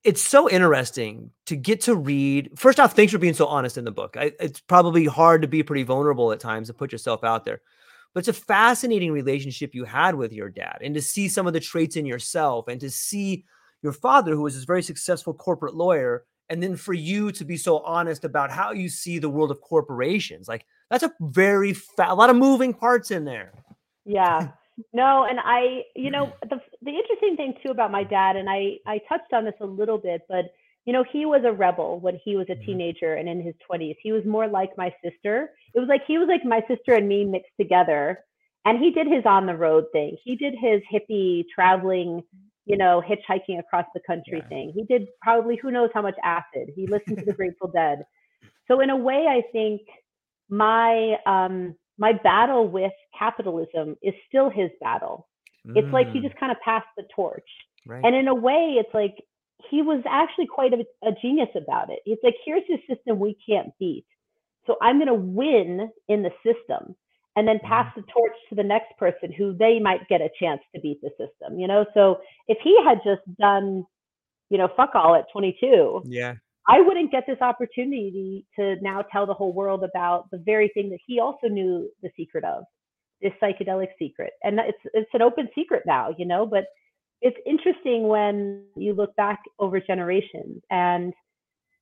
it's so interesting to get to read. First off, thanks for being so honest in the book. I, it's probably hard to be pretty vulnerable at times to put yourself out there, but it's a fascinating relationship you had with your dad, and to see some of the traits in yourself, and to see your father, who was this very successful corporate lawyer, and then for you to be so honest about how you see the world of corporations. Like, that's a very, fa- a lot of moving parts in there. Yeah, no. And I, you know, the the interesting thing too about my dad, and I, I touched on this a little bit, but, you know, he was a rebel when he was a teenager and in his twenties. He was more like my sister. It was like, he was like my sister and me mixed together. And he did his on the road thing. He did his hippie traveling, you know, hitchhiking across the country yeah. thing. He did probably who knows how much acid. He listened to the Grateful Dead. So in a way, I think my um, my battle with capitalism is still his battle. Mm. It's like he just kind of passed the torch. Right. And in a way, it's like he was actually quite a, a genius about it. It's like, here's the system we can't beat. So I'm going to win in the system and then pass the torch to the next person who they might get a chance to beat the system, you know? So if he had just done, you know, fuck all at twenty-two, yeah, I wouldn't get this opportunity to now tell the whole world about the very thing that he also knew the secret of, this psychedelic secret. And it's it's an open secret now, you know, but it's interesting when you look back over generations and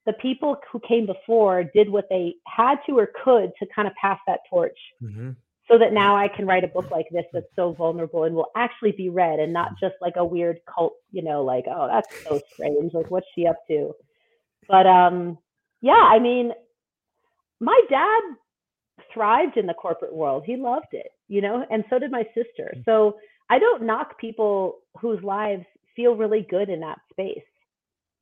the people who came before did what they had to or could to kind of pass that torch. Mm-hmm. So that now I can write a book like this that's so vulnerable and will actually be read, and not just like a weird cult, you know, like, oh, that's so strange. Like, what's she up to? But um, yeah, I mean, my dad thrived in the corporate world. He loved it, you know, and so did my sister. So I don't knock people whose lives feel really good in that space.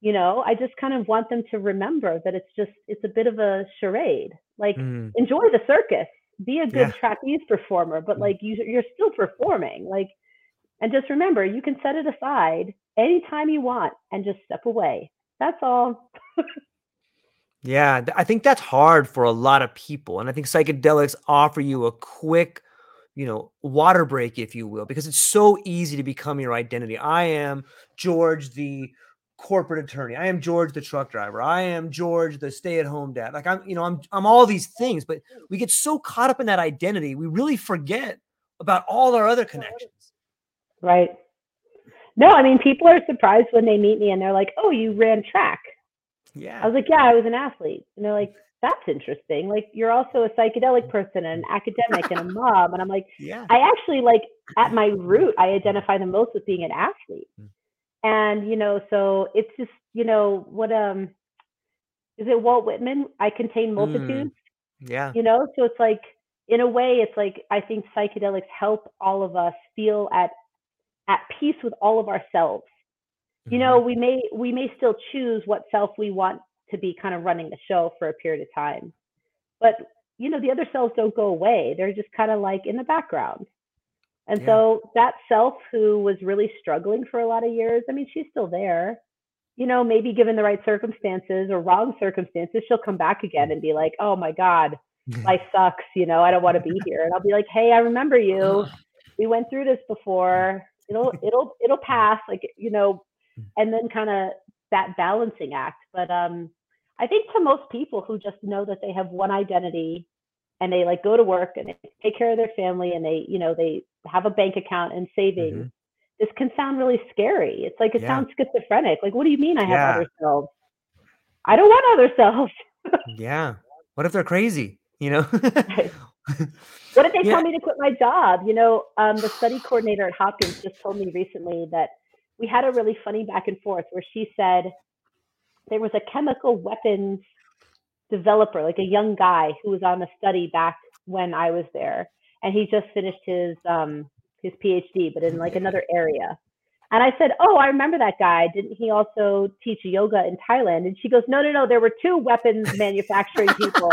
You know, I just kind of want them to remember that it's just, it's a bit of a charade. Like, mm. enjoy the circus. Be a good yeah. trapeze performer, but like you, you're still performing. Like, and just remember, you can set it aside anytime you want and just step away. That's all. Yeah, I think that's hard for a lot of people, and I think psychedelics offer you a quick, you know, water break, if you will, because it's so easy to become your identity. I am George, the corporate attorney. I am George, the truck driver. I am George, the stay-at-home dad. Like, I'm, you know, I'm, I'm all these things, but we get so caught up in that identity. We really forget about all our other connections. Right. No, I mean, people are surprised when they meet me and they're like, oh, you ran track. Yeah. I was like, yeah, I was an athlete. And they're like, that's interesting. Like, you're also a psychedelic person and an academic and a mom. And I'm like, yeah, I actually, like, at my root, I identify the most with being an athlete. Mm-hmm. And, you know, so it's just, you know, what, um, is it Walt Whitman? I contain multitudes. Mm, yeah. You know, so it's like, in a way, it's like, I think psychedelics help all of us feel at, at peace with all of ourselves. You know, we may, we may still choose what self we want to be kind of running the show for a period of time, but you know, the other cells don't go away. They're just kind of like in the background. And yeah. so that self who was really struggling for a lot of years, I mean, she's still there, you know, maybe given the right circumstances or wrong circumstances, she'll come back again and be like, oh my God, life sucks. You know, I don't want to be here. And I'll be like, hey, I remember you. We went through this before. It'll, it'll, it'll pass, like, you know, and then kind of that balancing act. But um, I think to most people who just know that they have one identity and they like go to work and they take care of their family and they, you know, they have a bank account and savings, mm-hmm. this can sound really scary. It's like, it yeah. sounds schizophrenic. Like, what do you mean I have yeah. other selves? I don't want other selves. yeah. What if they're crazy? You know, what if they yeah. tell me to quit my job? You know, um, the study coordinator at Hopkins just told me recently that we had a really funny back and forth where she said there was a chemical weapons developer, like a young guy who was on a study back when I was there. And he just finished his, um, his PhD, but in like another area. And I said, oh, I remember that guy. Didn't he also teach yoga in Thailand? And she goes, no, no, no. There were two weapons manufacturing people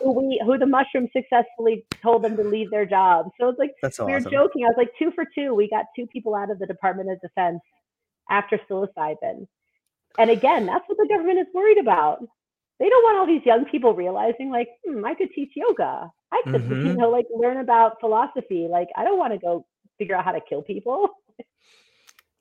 who we, who the mushroom successfully told them to leave their jobs. So it's like, That's we awesome. were joking. I was like, two for two. We got two people out of the Department of Defense after psilocybin. And again, that's what the government is worried about. They don't want all these young people realizing like, hmm, I could teach yoga. I could, mm-hmm. you know, like learn about philosophy. Like, I don't want to go figure out how to kill people.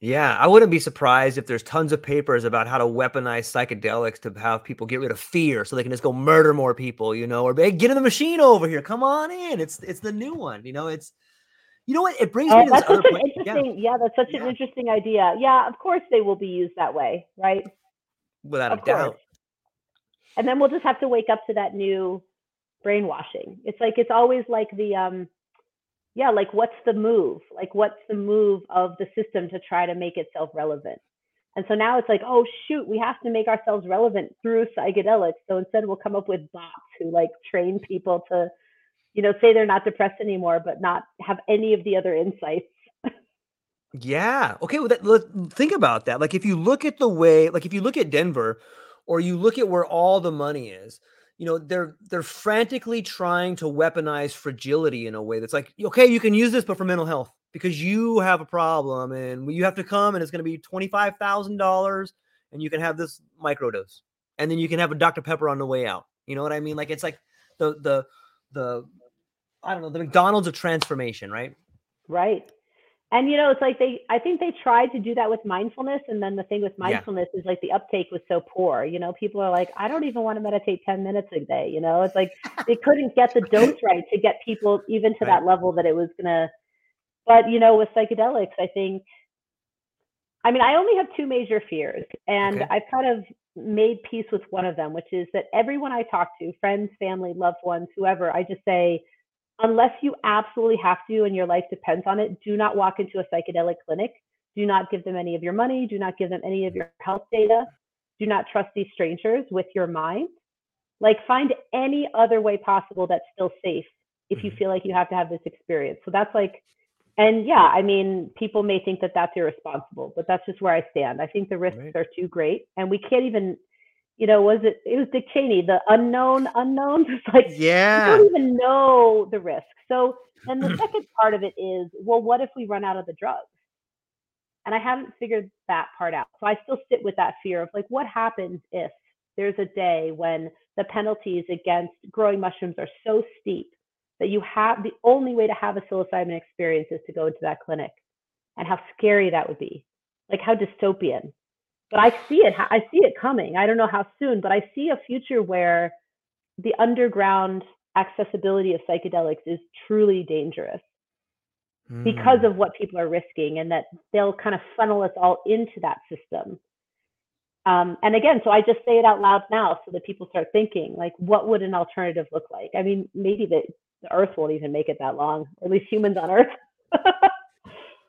Yeah, I wouldn't be surprised if there's tons of papers about how to weaponize psychedelics to have people get rid of fear so they can just go murder more people, you know, or hey, get in the machine over here. Come on in. It's it's the new one. You know, it's, you know what? It brings me uh, to this other point. Interesting, yeah. yeah, that's such yeah. an interesting idea. Yeah, of course they will be used that way, right? Without of a doubt. Course. And then we'll just have to wake up to that new brainwashing. It's like, it's always like the, um, yeah, like what's the move? Like what's the move of the system to try to make itself relevant? And so now it's like, oh shoot, we have to make ourselves relevant through psychedelics. So instead we'll come up with bots who like train people to, you know, say they're not depressed anymore, but not have any of the other insights. yeah. Okay. Well, that, let, think about that. Like if you look at the way, like if you look at Denver or you look at where all the money is, you know, they're, they're frantically trying to weaponize fragility in a way that's like, okay, you can use this, but for mental health, because you have a problem and you have to come and it's going to be twenty-five thousand dollars and you can have this microdose and then you can have a Doctor Pepper on the way out. You know what I mean? Like, it's like the, the, the, I don't know, the McDonald's of transformation, right? Right. And, you know, it's like they, I think they tried to do that with mindfulness. And then the thing with mindfulness yeah. is like the uptake was so poor, you know, people are like, I don't even want to meditate ten minutes a day. You know, it's like they couldn't get the dose right to get people even to right. that level that it was going to, but you know, with psychedelics, I think, I mean, I only have two major fears and okay. I've kind of made peace with one of them, which is that everyone I talk to, friends, family, loved ones, whoever, I just say, unless you absolutely have to and your life depends on it, do not walk into a psychedelic clinic. Do not give them any of your money. Do not give them any of your health data. Do not trust these strangers with your mind. Like, find any other way possible that's still safe if you feel like you have to have this experience. So that's like, and yeah, I mean, people may think that that's irresponsible, but that's just where I stand. I think the risks right. are too great and we can't even... You know, was it, it was Dick Cheney, the unknown unknowns. It's like, yeah. you don't even know the risk. So then the second part of it is, well, what if we run out of the drugs? And I haven't figured that part out. So I still sit with that fear of like, what happens if there's a day when the penalties against growing mushrooms are so steep that you have, the only way to have a psilocybin experience is to go into that clinic, and how scary that would be. Like, how dystopian. But I see it, I see it coming. I don't know how soon, but I see a future where the underground accessibility of psychedelics is truly dangerous mm. because of what people are risking, and that they'll kind of funnel us all into that system. Um, and again, so I just say it out loud now so that people start thinking, like, what would an alternative look like? I mean, maybe the, the Earth won't even make it that long, or at least humans on Earth.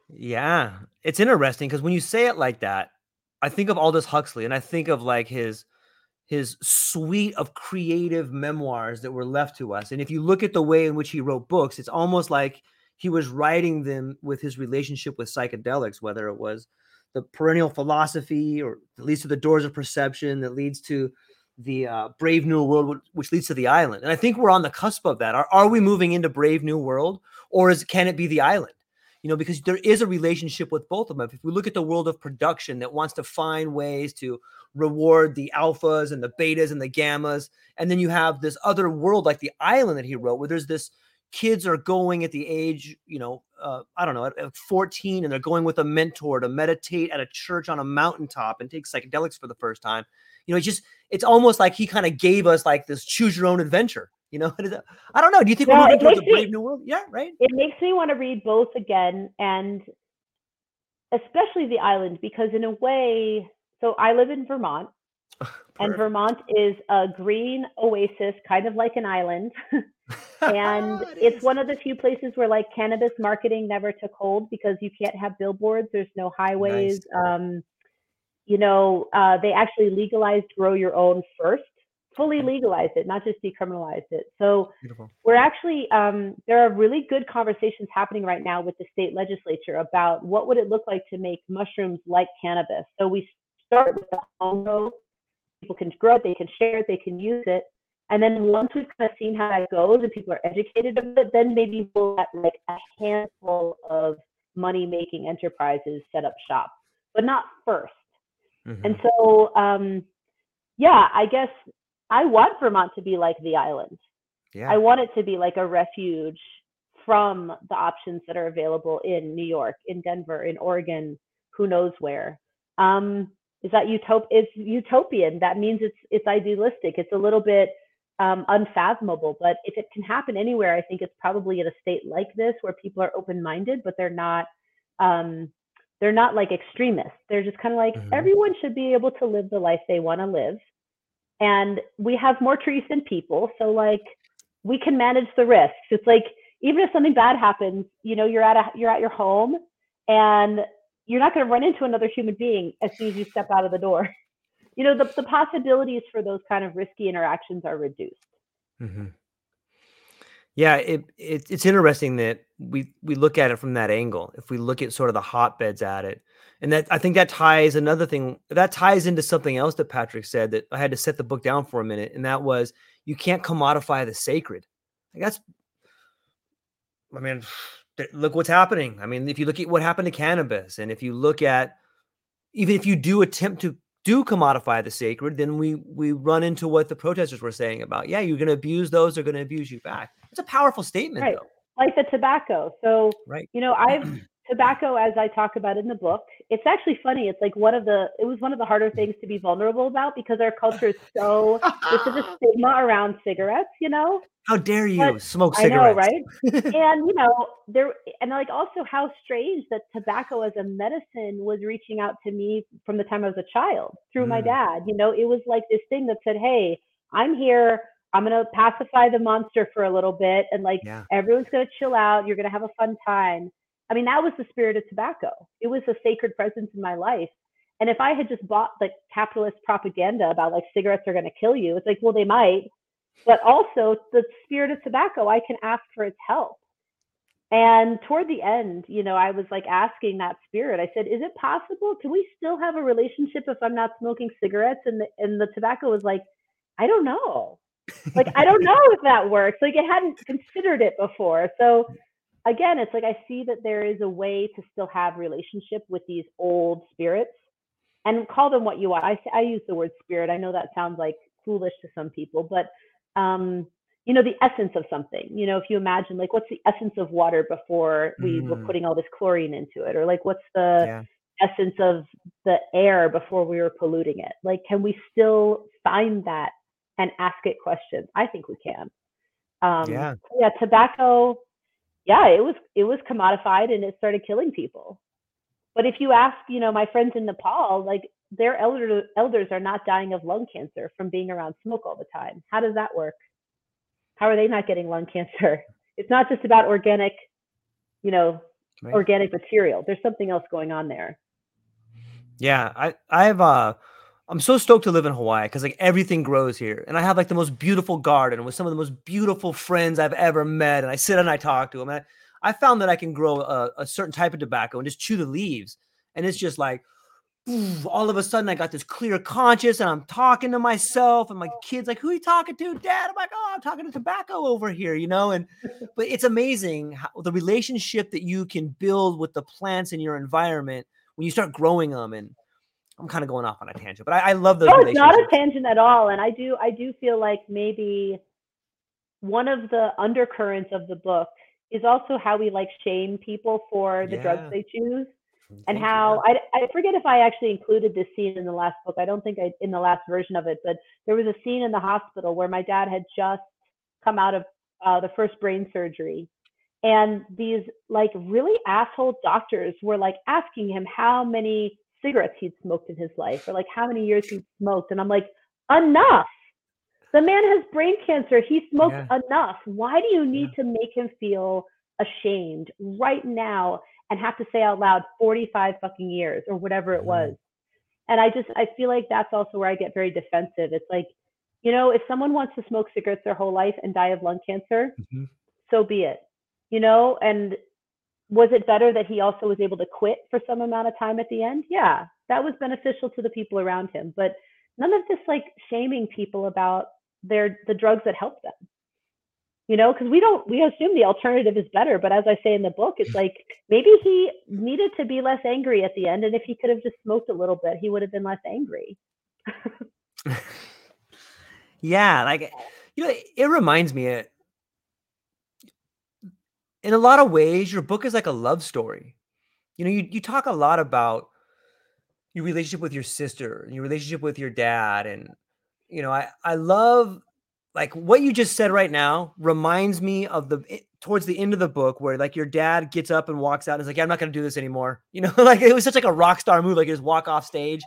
yeah, it's interesting because when you say it like that, I think of Aldous Huxley and I think of like his, his suite of creative memoirs that were left to us. And if you look at the way in which he wrote books, it's almost like he was writing them with his relationship with psychedelics, whether it was the perennial philosophy or at least to the doors of perception that leads to the uh, Brave New World, which leads to the island. And I think we're on the cusp of that. Are, are we moving into Brave New World, or is can it be the island? You know, because there is a relationship with both of them. If we look at the world of production that wants to find ways to reward the alphas and the betas and the gammas, and then you have this other world like the island that he wrote, where there's this kids are going at the age, you know, uh, I don't know, at, at fourteen, and they're going with a mentor to meditate at a church on a mountaintop and take psychedelics for the first time. You know, it's just, it's almost like he kind of gave us like this choose your own adventure. You know, I don't know. Do you think well, we're moving to a Brave New World? Yeah, right. It makes me want to read both again, and especially the island, because in a way, so I live in Vermont, and Vermont is a green oasis, kind of like an island. And it it's is. one of the few places where like cannabis marketing never took hold, because you can't have billboards. There's no highways. Nice. Um, you know, uh, they actually legalized grow your own first. Fully legalized it, not just decriminalized it. So Beautiful. We're actually, um, there are really good conversations happening right now with the state legislature about what would it look like to make mushrooms like cannabis. So we start with the home grow, people can grow it, they can share it, they can use it. And then once we've kind of seen how that goes and people are educated about it, then maybe we'll let like a handful of money-making enterprises set up shop, but not first. Mm-hmm. And so, um, yeah, I guess, I want Vermont to be like the island. Yeah. I want it to be like a refuge from the options that are available in New York, in Denver, in Oregon, who knows where. Um, is that utop- it's utopian? That means it's it's idealistic. It's a little bit um, unfathomable, but if it can happen anywhere, I think it's probably in a state like this where people are open-minded, but they're not um, they're not like extremists. They're just kind of like, mm-hmm. everyone should be able to live the life they want to live. And we have more trees than people. So like we can manage the risks. It's like, even if something bad happens, you know, you're at a, you're at your home and you're not going to run into another human being as soon as you step out of the door. You know, the, the possibilities for those kind of risky interactions are reduced. Mm-hmm. Yeah. It, it, it's interesting that we, we look at it from that angle. If we look at sort of the hotbeds at it, and that, I think that ties another thing that ties into something else that Patrick said that I had to set the book down for a minute. And that was, you can't commodify the sacred. Like that's, I mean, look what's happening. I mean, if you look at what happened to cannabis, and if you look at, even if you do attempt to do commodify the sacred, then we, we run into what the protesters were saying about, yeah, you're going to abuse those, they're going to abuse you back. It's a powerful statement, right. though. Like the tobacco. So, right. you know, I've, tobacco, as I talk about in the book, it's actually funny. It's like one of the, it was one of the harder things to be vulnerable about, because our culture is so, there's such a stigma around cigarettes, you know? How dare you but smoke cigarettes? I know, right? And, you know, there, and like also how strange that tobacco as a medicine was reaching out to me from the time I was a child through mm. my dad. You know, it was like this thing that said, hey, I'm here. I'm going to pacify the monster for a little bit. And like, yeah. everyone's going to chill out. You're going to have a fun time. I mean, that was the spirit of tobacco. It was a sacred presence in my life. And if I had just bought like capitalist propaganda about like cigarettes are going to kill you, it's like, well, they might. But also the spirit of tobacco, I can ask for its help. And toward the end, you know, I was like asking that spirit, I said, is it possible? Can we still have a relationship if I'm not smoking cigarettes? And the, and the tobacco was like, I don't know. Like, I don't know if that works. Like it hadn't considered it before. So again, it's like I see that there is a way to still have relationship with these old spirits, and call them what you want. I, I use the word spirit. I know that sounds like foolish to some people, but um, you know, the essence of something. You know, if you imagine, like, what's the essence of water before we mm. were putting all this chlorine into it, or like, what's the yeah. essence of the air before we were polluting it? Like, can we still find that and ask it questions? I think we can. Um, yeah. yeah, tobacco. Yeah, it was it was commodified and it started killing people. But if you ask, you know, my friends in Nepal, like their elder, elders are not dying of lung cancer from being around smoke all the time. How does that work? How are they not getting lung cancer? It's not just about organic, you know, right. organic material. There's something else going on there. Yeah, I I've uh I'm so stoked to live in Hawaii, because like everything grows here, and I have like the most beautiful garden with some of the most beautiful friends I've ever met. And I sit and I talk to them. And I, I found that I can grow a, a certain type of tobacco and just chew the leaves. And it's just like, all of a sudden I got this clear conscience and I'm talking to myself and my kids like, who are you talking to, Dad? I'm like, oh, I'm talking to tobacco over here, you know? And, but it's amazing how the relationship that you can build with the plants in your environment when you start growing them. And I'm kind of going off on a tangent, but I, I love those. No, it's not a tangent at all. And I do, I do feel like maybe one of the undercurrents of the book is also how we like shame people for the yeah. drugs they choose. And how I, I forget if I actually included this scene in the last book. I don't think I in the last version of it, but there was a scene in the hospital where my dad had just come out of uh, the first brain surgery. And these like really asshole doctors were like asking him how many cigarettes he'd smoked in his life or like how many years he'd smoked. And I'm like, enough. The man has brain cancer. He smoked yeah. enough. Why do you need yeah. to make him feel ashamed right now? And have to say out loud forty-five fucking years or whatever it was. And I just, I feel like that's also where I get very defensive. It's like, you know, if someone wants to smoke cigarettes their whole life and die of lung cancer, mm-hmm. so be it, you know? And was it better that he also was able to quit for some amount of time at the end? Yeah, that was beneficial to the people around him, but none of this like shaming people about their, the drugs that help them. You know, because we don't, we assume the alternative is better. But as I say in the book, it's like, maybe he needed to be less angry at the end. And if he could have just smoked a little bit, he would have been less angry. Yeah. Like, you know, it reminds me, it, in a lot of ways, your book is like a love story. You know, you, you talk a lot about your relationship with your sister and your relationship with your dad. And, you know, I, I love like what you just said right now reminds me of the, towards the end of the book where like your dad gets up and walks out and is like, yeah, I'm not going to do this anymore. You know, like it was such like a rock star move, like just walk off stage.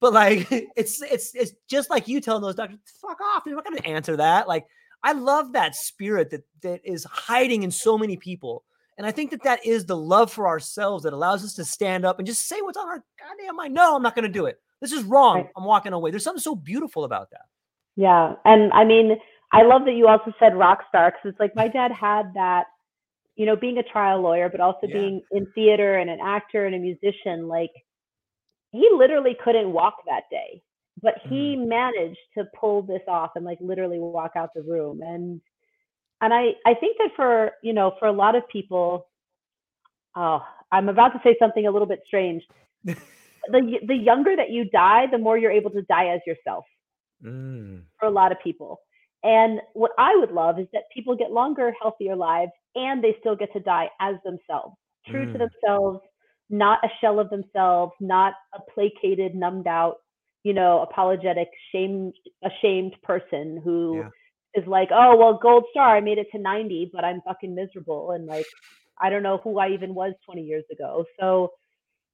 But like, it's, it's, it's just like you telling those doctors, fuck off. They're not going to answer that. Like, I love that spirit that, that is hiding in so many people. And I think that that is the love for ourselves that allows us to stand up and just say what's on our goddamn mind. No, I'm not going to do it. This is wrong. I'm walking away. There's something so beautiful about that. Yeah. And I mean, I love that you also said rock star, because it's like my dad had that, you know, being a trial lawyer, but also yeah. being in theater and an actor and a musician, like he literally couldn't walk that day, but he mm. managed to pull this off and like literally walk out the room. And, and I, I think that for, you know, for a lot of people, oh, I'm about to say something a little bit strange. the The younger that you die, the more you're able to die as yourself. Mm. For a lot of people. And what I would love is that people get longer, healthier lives and they still get to die as themselves, true mm. to themselves, not a shell of themselves, not a placated, numbed out, you know, apologetic, shamed, ashamed person who yeah. is like, oh, well, gold star, I made it to ninety, but I'm fucking miserable. And like, I don't know who I even was twenty years ago. So,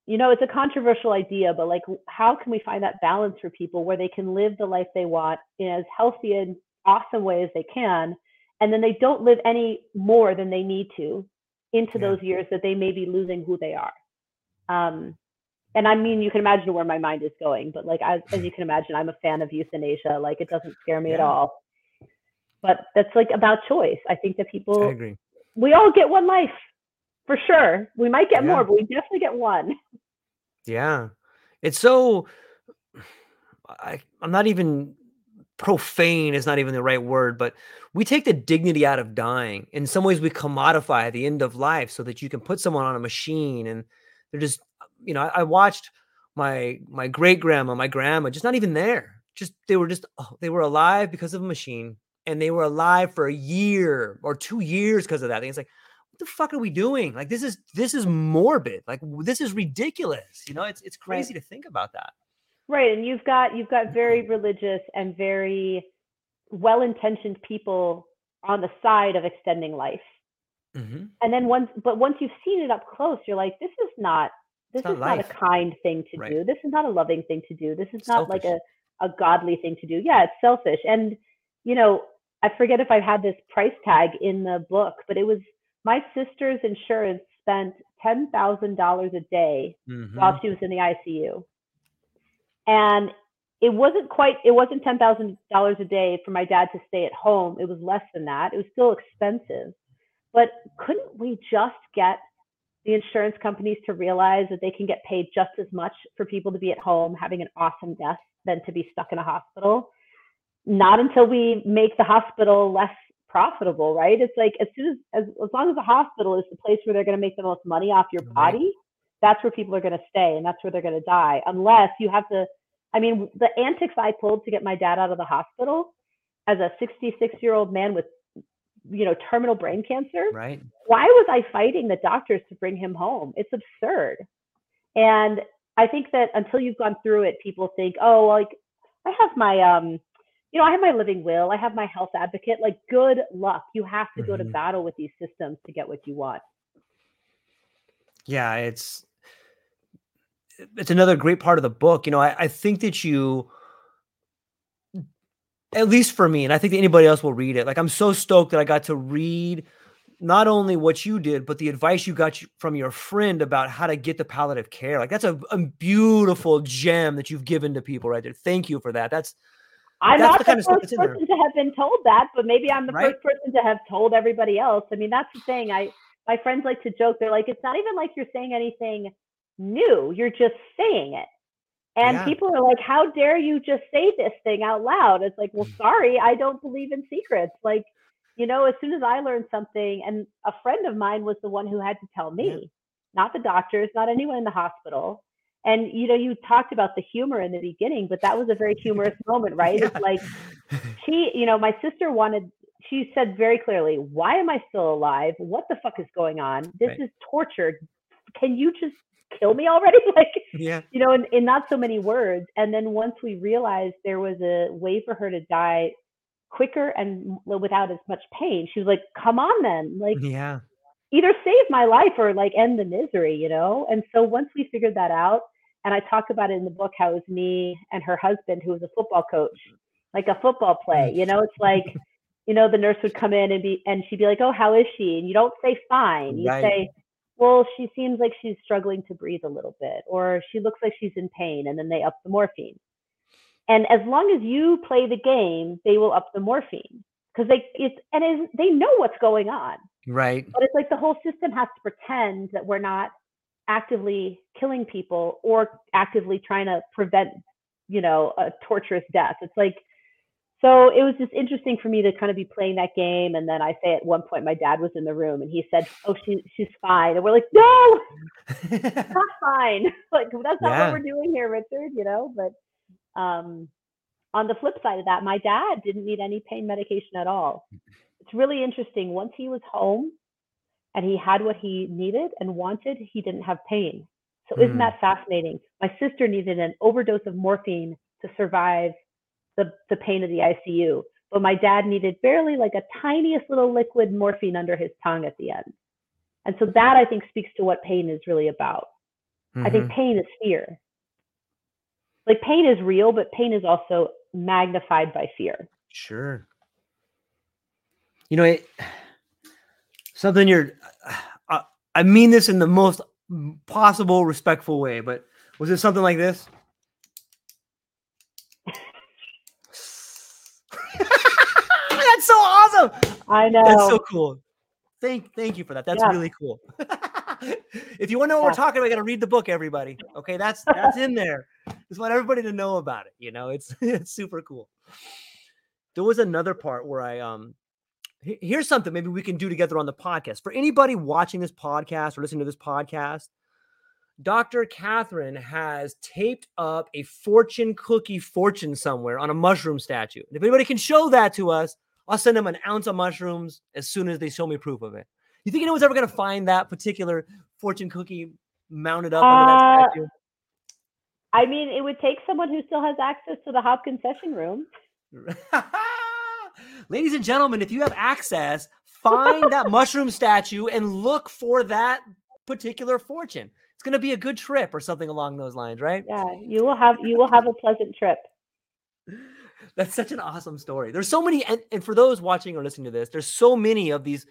you know, it's a controversial idea, but like, how can we find that balance for people where they can live the life they want in as healthy and awesome way as they can, and then they don't live any more than they need to into yeah. those years that they may be losing who they are. Um, and I mean, you can imagine where my mind is going, but like, as, as you can imagine, I'm a fan of euthanasia. Like, it doesn't scare me yeah. at all. But that's like about choice. I think that people, I agree. We all get one life. For sure. We might get yeah. more, but we definitely get one. Yeah. It's so, I, I'm not even profane is not even the right word, but we take the dignity out of dying. In some ways we commodify the end of life so that you can put someone on a machine and they're just, you know, I, I watched my, my great grandma, my grandma, just not even there. Just, they were just, oh, they were alive because of a machine, and they were alive for a year or two years because of that. And it's like, what the fuck are we doing? Like, this is, this is morbid. Like, this is ridiculous. You know, it's, it's crazy right. to think about that. Right. And you've got, you've got very religious and very well-intentioned people on the side of extending life. Mm-hmm. And then once, but once you've seen it up close, you're like, this is not, this not is life. Not a kind thing to right. do. This is not a loving thing to do. This is not selfish. Like a, a godly thing to do. Yeah. It's selfish. And, you know, I forget if I've had this price tag in the book, but it was, my sister's insurance spent ten thousand dollars a day mm-hmm. while she was in the I C U. And it wasn't quite, it wasn't ten thousand dollars a day for my dad to stay at home. It was less than that. It was still expensive. But couldn't we just get the insurance companies to realize that they can get paid just as much for people to be at home having an awesome death than to be stuck in a hospital. Not until we make the hospital less profitable, right? It's like as soon as, as, as long as the hospital is the place where they're going to make the most money off your body, that's where people are going to stay and that's where they're going to die. Unless you have to, I mean, the antics I pulled to get my dad out of the hospital as a sixty-six year old man with, you know, terminal brain cancer. Right. Why was I fighting the doctors to bring him home? It's absurd. And I think that until you've gone through it, people think, oh, well, like I have my, um, you know, I have my living will, I have my health advocate, like good luck. You have to mm-hmm. go to battle with these systems to get what you want. Yeah. It's, it's another great part of the book. You know, I, I think that you, at least for me, and I think that anybody else will read it. Like, I'm so stoked that I got to read not only what you did, but the advice you got from your friend about how to get the palliative care. Like, that's a, a beautiful gem that you've given to people right there. Thank you for that. That's, I'm that's not the, kind the of first stuff person to have been told that, but maybe I'm the right? first person to have told everybody else. I mean, that's the thing. I, my friends like to joke. They're like, it's not even like you're saying anything new. You're just saying it. And yeah. people are like, how dare you just say this thing out loud? It's like, well, sorry, I don't believe in secrets. Like, you know, as soon as I learned something, and a friend of mine was the one who had to tell me, yeah. not the doctors, not anyone in the hospital. And, you know, you talked about the humor in the beginning, but that was a very humorous moment, right? Yeah. It's like, she, you know, my sister wanted, she said very clearly, why am I still alive? What the fuck is going on? This right. is torture. Can you just kill me already? Like, yeah. you know, in, in not so many words. And then once we realized there was a way for her to die quicker and without as much pain, she was like, come on then, like, yeah, either save my life or like end the misery, you know? And so once we figured that out, and I talk about it in the book, how it was me and her husband, who was a football coach, like a football play, you know, it's like, you know, the nurse would come in and be, and she'd be like, oh, how is she? And you don't say fine, you right. say, well, she seems like she's struggling to breathe a little bit, or she looks like she's in pain, and then they up the morphine. And as long as you play the game, they will up the morphine because they it's and it's, they know what's going on. Right. But it's like the whole system has to pretend that we're not actively killing people or actively trying to prevent, you know, a torturous death. It's like, so it was just interesting for me to kind of be playing that game. And then I say at one point, my dad was in the room and he said, oh, she, she's fine. And we're like, no, it's not fine. Like, that's not yeah. what we're doing here, Richard, you know? But um, on the flip side of that, my dad didn't need any pain medication at all. It's really interesting. Once he was home and he had what he needed and wanted, he didn't have pain. So mm. isn't that fascinating? My sister needed an overdose of morphine to survive The, the pain of the I C U. But my dad needed barely like a tiniest little liquid morphine under his tongue at the end. And so that I think speaks to what pain is really about. Mm-hmm. I think pain is fear. Like pain is real, but pain is also magnified by fear. Sure. You know, it, something you're, I, I mean this in the most possible respectful way, but was it something like this? That's so awesome. I know. That's so cool. Thank thank you for that. That's yeah. really cool. If you want to know what yeah. we're talking about, you got to read the book, everybody. Okay, that's that's in there. Just want everybody to know about it. You know, it's it's super cool. There was another part where I um here's something maybe we can do together on the podcast. For anybody watching this podcast or listening to this podcast, Doctor Catherine has taped up a fortune cookie fortune somewhere on a mushroom statue. And if anybody can show that to us, I'll send them an ounce of mushrooms as soon as they show me proof of it. You think anyone's ever going to find that particular fortune cookie mounted up uh, under that statue? I mean, it would take someone who still has access to the Hopkins session room. Ladies and gentlemen, if you have access, find that mushroom statue and look for that particular fortune. It's going to be a good trip or something along those lines, right? Yeah, you will have you will have a pleasant trip. That's such an awesome story. There's so many, and, and for those watching or listening to this, there's so many of these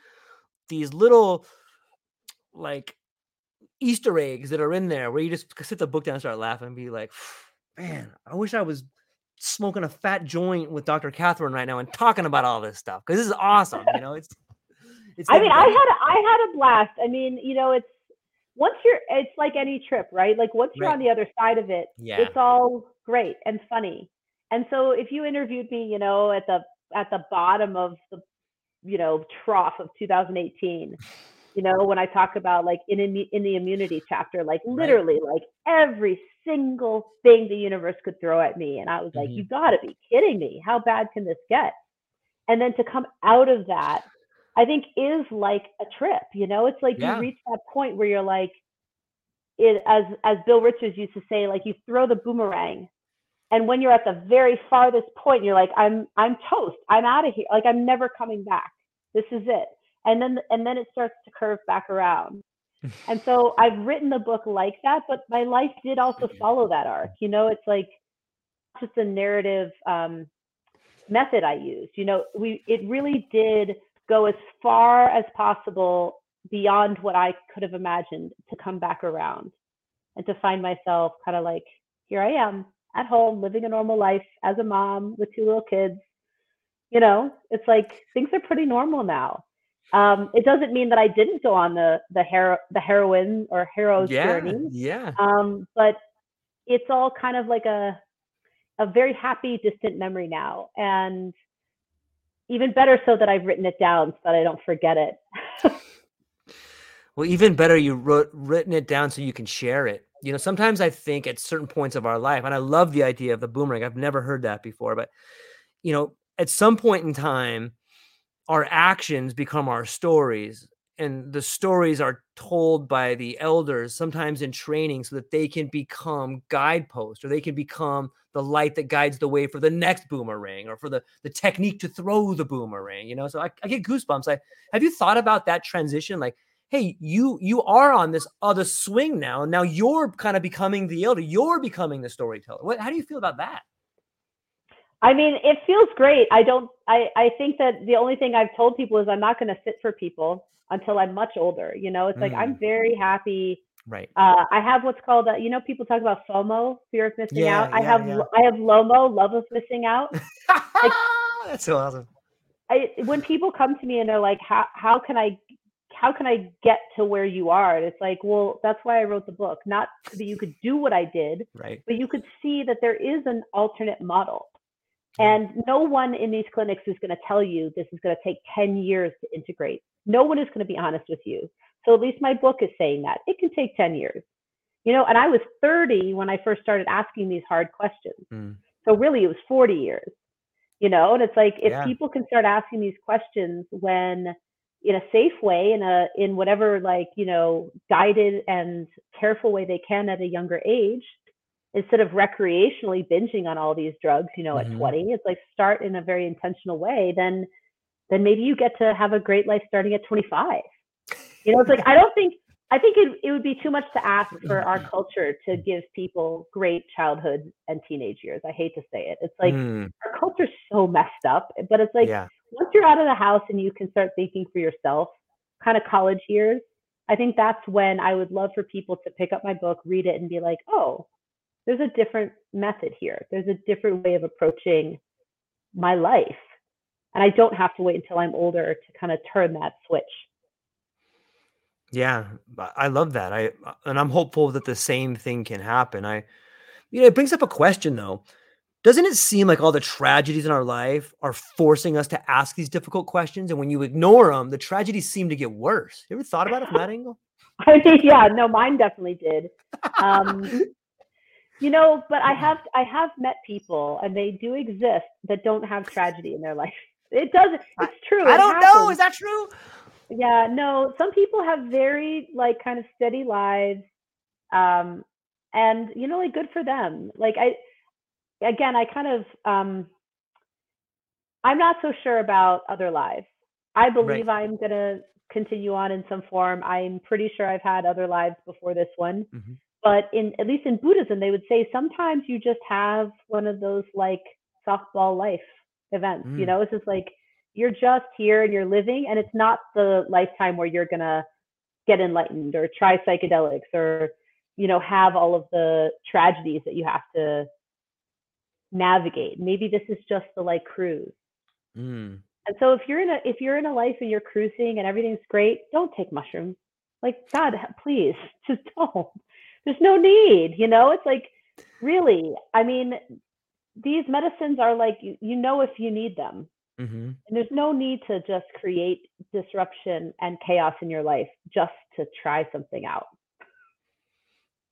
these little like Easter eggs that are in there where you just sit the book down and start laughing and be like, man, I wish I was smoking a fat joint with Doctor Catherine right now and talking about all this stuff because this is awesome. You know, it's. it's I mean, I had I had a blast. I mean, you know, it's. once you're, it's like any trip, right? Like once you're right. on the other side of it, yeah. it's all great and funny. And so if you interviewed me, you know, at the, at the bottom of the, you know, trough of two thousand eighteen, you know, when I talk about like in, in the immunity chapter, like literally right. like every single thing the universe could throw at me. And I was mm-hmm. like, you gotta be kidding me. How bad can this get? And then to come out of that, I think is like a trip, you know, it's like yeah. you reach that point where you're like, it, as, as Bill Richards used to say, like you throw the boomerang. And when you're at the very farthest point, you're like, I'm, I'm toast. I'm out of here. Like, I'm never coming back. This is it. And then, and then it starts to curve back around. And so I've written the book like that, but my life did also follow that arc. You know, it's like, just a narrative um, method I used, you know, we, it really did go as far as possible beyond what I could have imagined to come back around and to find myself kind of like, here I am at home, living a normal life as a mom with two little kids. You know, it's like things are pretty normal now. Um, it doesn't mean that I didn't go on the the hero the heroine or hero's yeah, journey. Yeah. Um, but it's all kind of like a a very happy, distant memory now. And even better so that I've written it down so that I don't forget it. Well, even better you wrote written it down so you can share it. You know, sometimes I think at certain points of our life, and I love the idea of the boomerang. I've never heard that before, but you know, at some point in time, our actions become our stories, and the stories are told by the elders, sometimes in training, so that they can become guideposts, or they can become the light that guides the way for the next boomerang, or for the, the technique to throw the boomerang, you know? So I, I get goosebumps. I, have you thought about that transition? Like, hey, you, you are on this other swing now, and now you're kind of becoming the elder. You're becoming the storyteller. What, how do you feel about that? I mean, it feels great. I don't, I, I think that the only thing I've told people is I'm not going to sit for people until I'm much older. You know, it's mm. like, I'm very happy. Right. Uh, I have what's called, a, you know, people talk about FOMO, fear of missing yeah, out. I yeah, have, yeah. I have LOMO, love of missing out. Like, that's so awesome. I, when people come to me and they're like, how, how can I, how can I get to where you are? And it's like, well, that's why I wrote the book, not so that you could do what I did, right. but you could see that there is an alternate model. And no one in these clinics is going to tell you this is going to take ten years to integrate. No one is going to be honest with you. So at least my book is saying that. It can take ten years. You know, and I was thirty when I first started asking these hard questions. Mm. So really it was forty years, you know, and it's like, if yeah. people can start asking these questions when in a safe way, in a, in whatever, like, you know, guided and careful way they can at a younger age, instead of recreationally binging on all these drugs, you know, at mm-hmm. twenty, it's like start in a very intentional way. Then, then maybe you get to have a great life starting at twenty-five. You know, it's like, I don't think, I think it, it would be too much to ask for our culture to give people great childhood and teenage years. I hate to say it. It's like mm. our culture's so messed up, but it's like, yeah. once you're out of the house and you can start thinking for yourself, kind of college years, I think that's when I would love for people to pick up my book, read it, and be like, oh, there's a different method here. There's a different way of approaching my life. And I don't have to wait until I'm older to kind of turn that switch. Yeah, I love that. I and I'm hopeful that the same thing can happen. I, you know, it brings up a question though. Doesn't it seem like all the tragedies in our life are forcing us to ask these difficult questions? And when you ignore them, the tragedies seem to get worse. You ever thought about it from that angle? I mean, yeah, no, mine definitely did. Um, You know, but I have I have met people, and they do exist, that don't have tragedy in their life. It doesn't. It's true. I don't know. Is that true? Yeah. No. Some people have very like kind of steady lives, um, and you know, like good for them. Like I, again, I kind of um, I'm not so sure about other lives. I believe right. I'm gonna continue on in some form. I'm pretty sure I've had other lives before this one. Mm-hmm. But in, at least in Buddhism, they would say sometimes you just have one of those like softball life events, mm. you know, it's just like, you're just here and you're living, and it's not the lifetime where you're going to get enlightened or try psychedelics or, you know, have all of the tragedies that you have to navigate. Maybe this is just the like cruise. Mm. And so if you're in a, if you're in a life and you're cruising and everything's great, don't take mushrooms. Like, God, please, just don't. There's no need, you know? It's like, really, I mean, these medicines are like, you, you know if you need them. Mm-hmm. And there's no need to just create disruption and chaos in your life just to try something out.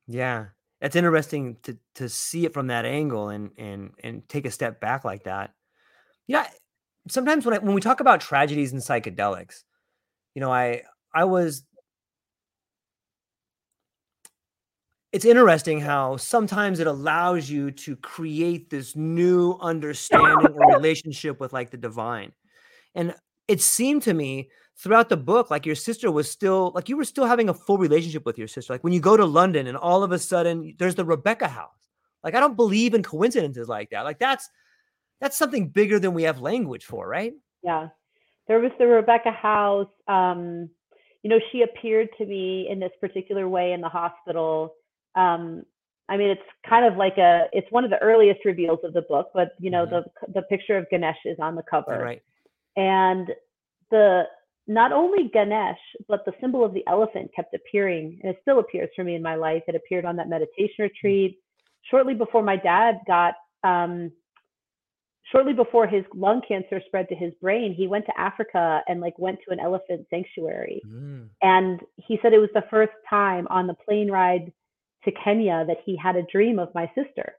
Yeah, that's interesting to to see it from that angle and and and take a step back like that. Yeah, sometimes when I, when we talk about tragedies and psychedelics, you know, I I was. It's interesting how sometimes it allows you to create this new understanding or relationship with like the divine. And it seemed to me throughout the book, like your sister was still, like you were still having a full relationship with your sister. Like when you go to London and all of a sudden there's the Rebecca house. Like, I don't believe in coincidences like that. Like that's, that's something bigger than we have language for, right? Yeah. There was the Rebecca house. Um, you know, she appeared to me in this particular way in the hospital. Um, I mean, it's kind of like a, it's one of the earliest reveals of the book, but you know, mm-hmm. the, the picture of Ganesh is on the cover. Right. And the, not only Ganesh, but the symbol of the elephant kept appearing, and it still appears for me in my life. It appeared on that meditation retreat shortly before my dad got, um, shortly before his lung cancer spread to his brain, he went to Africa and like went to an elephant sanctuary. Mm. And he said it was the first time on the plane ride to Kenya that he had a dream of my sister.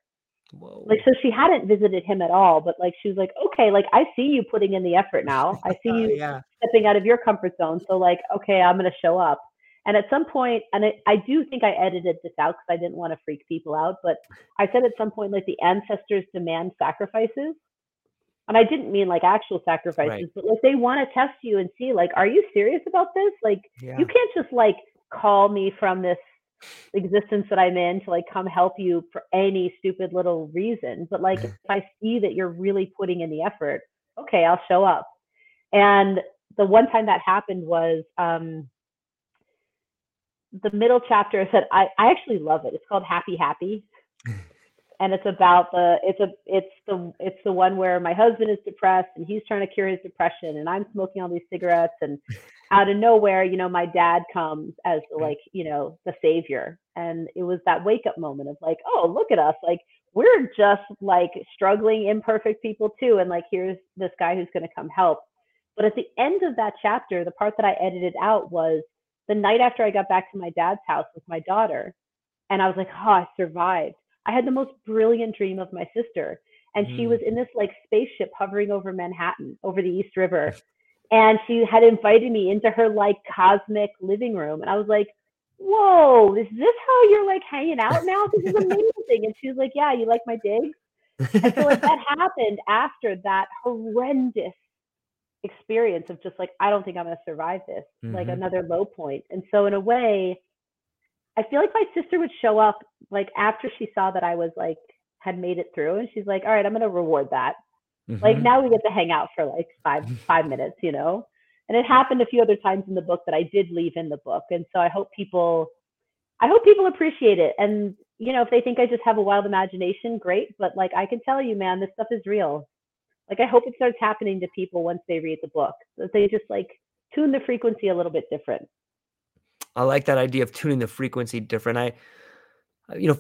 Whoa. Like, so she hadn't visited him at all, but like, she was like, okay, like I see you putting in the effort now. I see you uh, yeah. stepping out of your comfort zone. So like, okay, I'm going to show up. And at some point, and it, I do think I edited this out because I didn't want to freak people out, but I said at some point, like, the ancestors demand sacrifices. And I didn't mean like actual sacrifices, right. but like they want to test you and see like, are you serious about this? Like yeah. you can't just like call me from this existence that I'm in to like come help you for any stupid little reason, but like if I see that you're really putting in the effort, okay, I'll show up. And the one time that happened was um the middle chapter said I, I actually love it. It's called Happy Happy, and it's about the it's a it's the it's the one where my husband is depressed and he's trying to cure his depression and I'm smoking all these cigarettes, and out of nowhere, you know, my dad comes as the, like, you know, the savior. And it was that wake up moment of like, oh, look at us. Like, we're just like struggling, imperfect people too. And like, here's this guy who's going to come help. But at the end of that chapter, the part that I edited out was the night after I got back to my dad's house with my daughter. And I was like, oh, I survived. I had the most brilliant dream of my sister. And mm. she was in this like spaceship hovering over Manhattan, over the East River. And she had invited me into her like cosmic living room. And I was like, whoa, is this how you're like hanging out now? This is amazing. And she was like, yeah, you like my digs? And so like, that happened after that horrendous experience of just like, I don't think I'm going to survive this, mm-hmm. like another low point. And so in a way, I feel like my sister would show up like after she saw that I was like, had made it through. And she's like, all right, I'm going to reward that. Like mm-hmm. now we get to hang out for like five, five minutes, you know, and it happened a few other times in the book that I did leave in the book. And so I hope people, I hope people appreciate it. And, you know, if they think I just have a wild imagination, great. But like, I can tell you, man, this stuff is real. Like, I hope it starts happening to people once they read the book, that they just like tune the frequency a little bit different. I like that idea of tuning the frequency different. I, you know,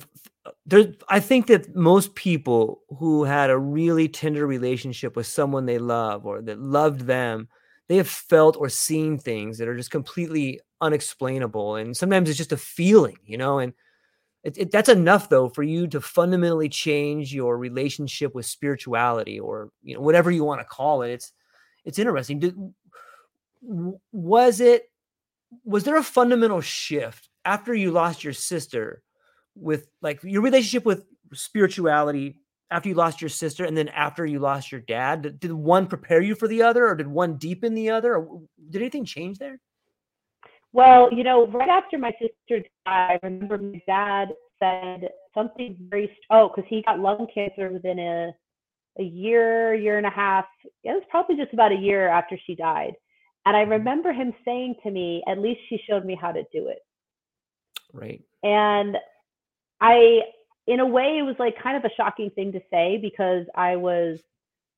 there, I think that most people who had a really tender relationship with someone they love or that loved them, they have felt or seen things that are just completely unexplainable. And sometimes it's just a feeling, you know, and it, it, that's enough though, for you to fundamentally change your relationship with spirituality or, you know, whatever you want to call it. It's, it's interesting. Did, was it, was there a fundamental shift after you lost your sister with like your relationship with spirituality after you lost your sister and then after you lost your dad? Did, did one prepare you for the other, or did one deepen the other, or did anything change there? Well, you know, right after my sister died, I remember my dad said something very, oh, because he got lung cancer within a a year, year and a half. It was probably just about a year after she died. And I remember him saying to me, at least she showed me how to do it. Right. And I, in a way, it was like kind of a shocking thing to say, because I was,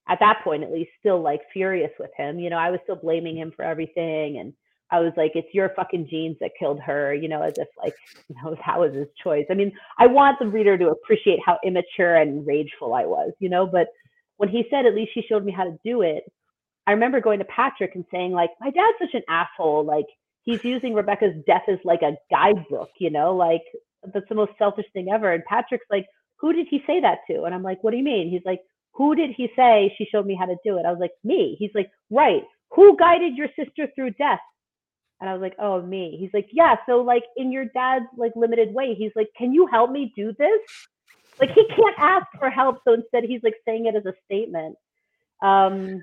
at that point at least, still like furious with him. You know, I was still blaming him for everything and I was like, it's your fucking genes that killed her, you know, as if like, you know, that was his choice. I mean, I want the reader to appreciate how immature and rageful I was, you know, but when he said, at least she showed me how to do it, I remember going to Patrick and saying like, my dad's such an asshole. Like he's using Rebecca's death as like a guidebook, you know, like that's the most selfish thing ever. And Patrick's like, who did he say that to? And I'm like, what do you mean? He's like, who did he say she showed me how to do it? I was like, me. He's like, right. Who guided your sister through death? And I was like, oh, me. He's like, yeah. So like in your dad's like limited way, he's like, can you help me do this? Like he can't ask for help. So instead he's like saying it as a statement. Um,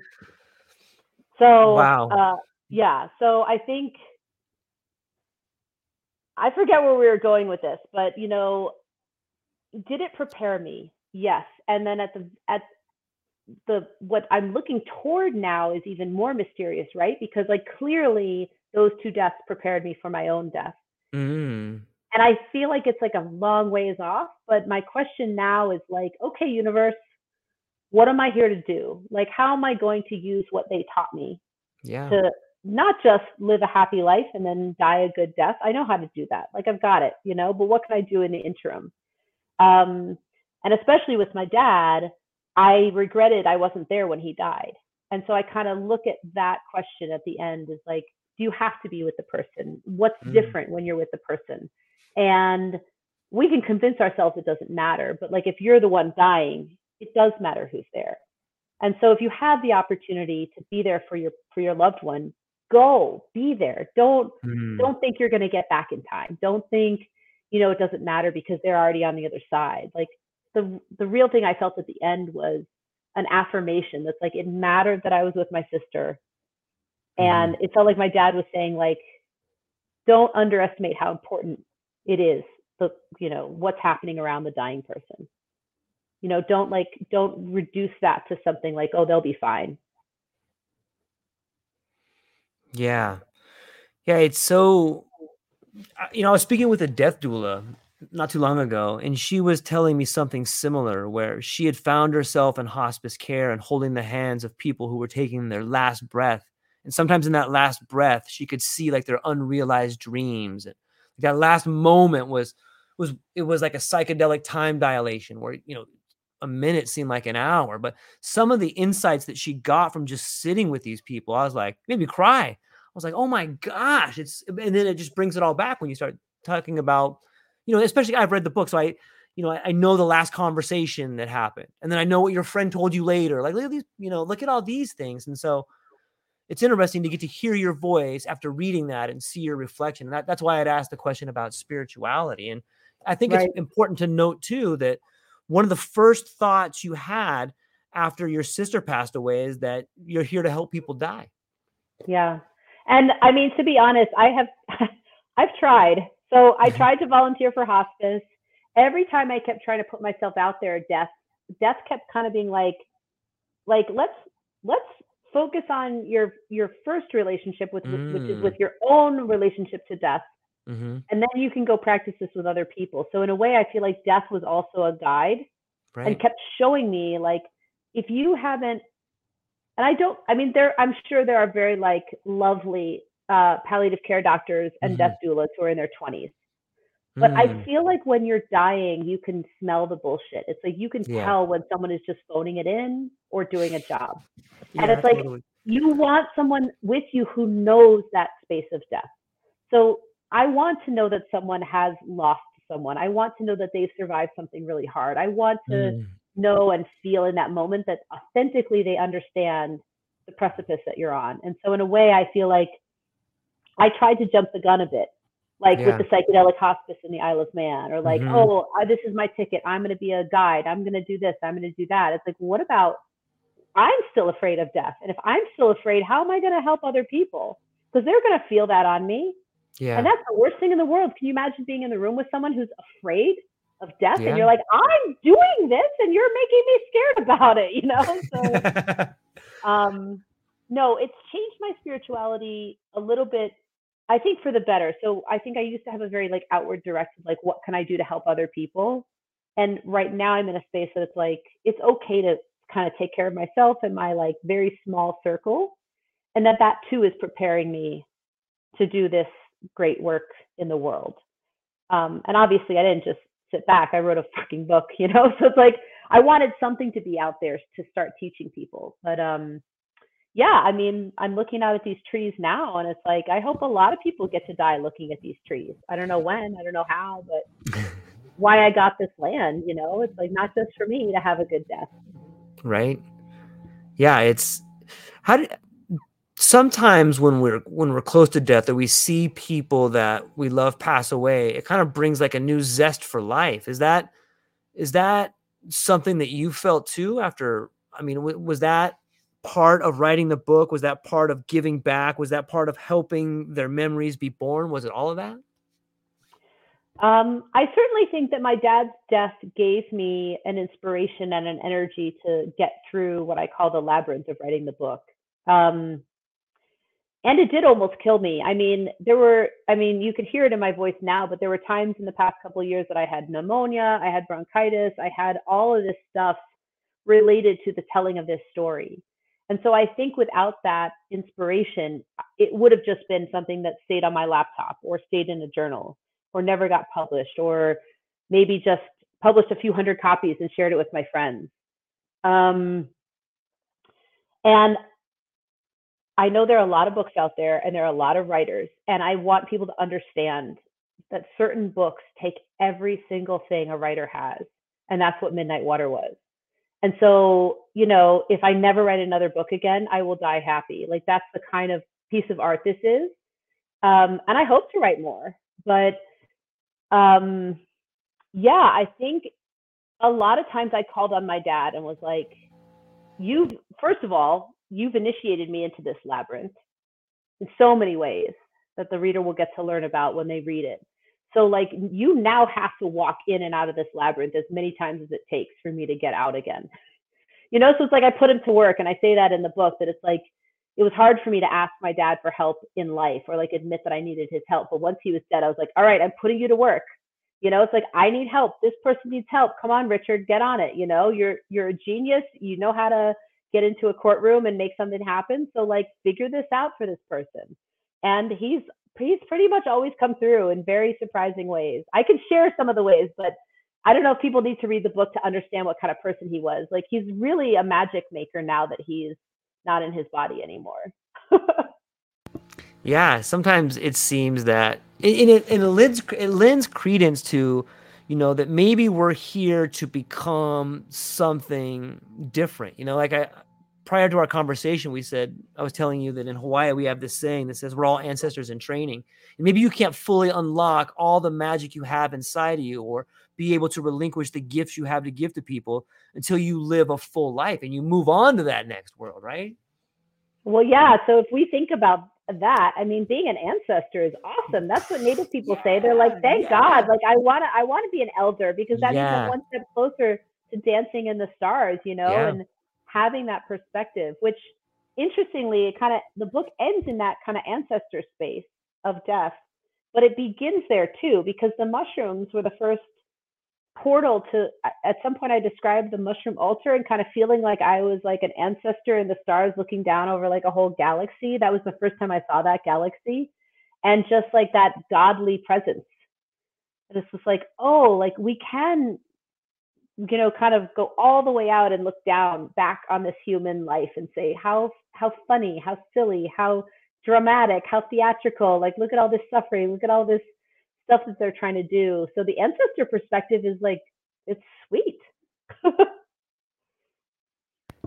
so, wow. uh, yeah. So I think, I forget where we were going with this, but you know, did it prepare me? Yes. And then at the, at the, what I'm looking toward now is even more mysterious, right? Because like clearly, those two deaths prepared me for my own death. Mm. And I feel like it's like a long ways off, but my question now is like, okay, universe, what am I here to do? Like, how am I going to use what they taught me yeah. to not just live a happy life and then die a good death? I know how to do that. Like I've got it, you know, but what can I do in the interim? Um, and especially with my dad, I regretted I wasn't there when he died. And so I kind of look at that question at the end is like, do you have to be with the person? What's mm. different when you're with the person? And we can convince ourselves it doesn't matter, but like if you're the one dying, it does matter who's there. And so if you have the opportunity to be there for your for your loved one, go be there. Don't mm. don't think you're going to get back in time. Don't think, you know, it doesn't matter because they're already on the other side. Like the the real thing I felt at the end was an affirmation that's like it mattered that I was with my sister. And it felt like my dad was saying, like, don't underestimate how important it is, the, you know, what's happening around the dying person. You know, don't like, don't reduce that to something like, oh, they'll be fine. Yeah. Yeah, it's so, you know, I was speaking with a death doula not too long ago, and she was telling me something similar where she had found herself in hospice care and holding the hands of people who were taking their last breath. And sometimes in that last breath, she could see like their unrealized dreams. And that last moment was, was, it was like a psychedelic time dilation where, you know, a minute seemed like an hour, but some of the insights that she got from just sitting with these people, I was like, made me cry. I was like, oh my gosh. It's, and then it just brings it all back when you start talking about, you know, especially I've read the book. So I, you know, I, I know the last conversation that happened. And then I know what your friend told you later. Like, look at these, you know, look at all these things. And so, it's interesting to get to hear your voice after reading that and see your reflection. And that, that's why I'd asked the question about spirituality. And I think right. it's important to note too, that one of the first thoughts you had after your sister passed away is that you're here to help people die. Yeah. And I mean, to be honest, I have, I've tried. So I tried to volunteer for hospice. Every time I kept trying to put myself out there, death, death kept kind of being like, like, let's, let's, focus on your your first relationship with mm. which is with your own relationship to death, mm-hmm. and then you can go practice this with other people. So in a way I feel like death was also a guide, right. and kept showing me like if you haven't, and I don't I mean there I'm sure there are very like lovely uh palliative care doctors and mm-hmm. death doulas who are in their twenties, but mm. I feel like when you're dying you can smell the bullshit. It's like you can yeah. tell when someone is just phoning it in or doing a job. Yeah, and it's like, totally. You want someone with you who knows that space of death. So I want to know that someone has lost someone. I want to know that they've survived something really hard. I want to mm. know and feel in that moment that authentically they understand the precipice that you're on. And so in a way, I feel like I tried to jump the gun a bit, like yeah. with the psychedelic hospice in the Isle of Man, or like, mm-hmm. oh, this is my ticket. I'm going to be a guide. I'm going to do this. I'm going to do that. It's like, what about I'm still afraid of death. And if I'm still afraid, how am I going to help other people? Because they're going to feel that on me. Yeah. And that's the worst thing in the world. Can you imagine being in the room with someone who's afraid of death? Yeah. And you're like, I'm doing this and you're making me scared about it, you know? So, um, no, it's changed my spirituality a little bit, I think for the better. So I think I used to have a very like outward directed, like, what can I do to help other people? And right now I'm in a space that it's like, it's okay to kind of take care of myself and my like very small circle, and that that too is preparing me to do this great work in the world. Um, and obviously I didn't just sit back. I wrote a fucking book, you know? So it's like, I wanted something to be out there to start teaching people. But um, yeah, I mean, I'm looking out at these trees now and it's like, I hope a lot of people get to die looking at these trees. I don't know when, I don't know how, but why I got this land, you know? It's like, not just for me to have a good death. Right. Yeah. It's how did, sometimes when we're when we're close to death or we see people that we love pass away, it kind of brings like a new zest for life. Is that is that something that you felt too after? I mean, w- was that part of writing the book? Was that part of giving back? Was that part of helping their memories be born? Was it all of that? Um, I certainly think that my dad's death gave me an inspiration and an energy to get through what I call the labyrinth of writing the book. Um, And it did almost kill me. I mean, there were, I mean, you could hear it in my voice now, but there were times in the past couple of years that I had pneumonia, I had bronchitis, I had all of this stuff related to the telling of this story. And so I think without that inspiration, it would have just been something that stayed on my laptop or stayed in a journal or never got published, or maybe just published a few hundred copies and shared it with my friends. Um, and I know there are a lot of books out there and there are a lot of writers, and I want people to understand that certain books take every single thing a writer has. And that's what Midnight Water was. And so, you know, if I never write another book again, I will die happy. Like, that's the kind of piece of art this is. Um, and I hope to write more, but um, yeah, I think a lot of times I called on my dad and was like, you, first of all, you've initiated me into this labyrinth in so many ways that the reader will get to learn about when they read it. So like, you now have to walk in and out of this labyrinth as many times as it takes for me to get out again. You know, so it's like, I put him to work, and I say that in the book, that it's like, it was hard for me to ask my dad for help in life or like admit that I needed his help. But once he was dead, I was like, all right, I'm putting you to work. You know, it's like, I need help. This person needs help. Come on, Richard, get on it. You know, you're, you're a genius. You know how to get into a courtroom and make something happen. So like, figure this out for this person. And he's, he's pretty much always come through in very surprising ways. I can share some of the ways, but I don't know if people need to read the book to understand what kind of person he was. Like, he's really a magic maker now that he's not in his body anymore. Yeah. Sometimes it seems that it, it, it, lends, it lends credence to, you know, that maybe we're here to become something different. You know, like I, prior to our conversation, we said, I was telling you that in Hawaii, we have this saying that says we're all ancestors in training. And maybe you can't fully unlock all the magic you have inside of you or be able to relinquish the gifts you have to give to people until you live a full life and you move on to that next world, right? Well, yeah. So if we think about that, I mean, being an ancestor is awesome. That's what Native people yeah, say. They're like, thank yeah. God. Like, I want to, I want to be an elder, because that yeah. means I'm one step closer to dancing in the stars, you know, yeah. and having that perspective, which interestingly, it kind of, the book ends in that kind of ancestor space of death, but it begins there too, because the mushrooms were the first portal to, at some point I described the mushroom altar and kind of feeling like I was like an ancestor in the stars looking down over like a whole galaxy. That was the first time I saw that galaxy. And just like that godly presence. And it's just like, oh, like we can, you know, kind of go all the way out and look down back on this human life and say, how, how funny, how silly, how dramatic, how theatrical, like look at all this suffering, look at all this stuff that they're trying to do. So the ancestor perspective is like, it's sweet.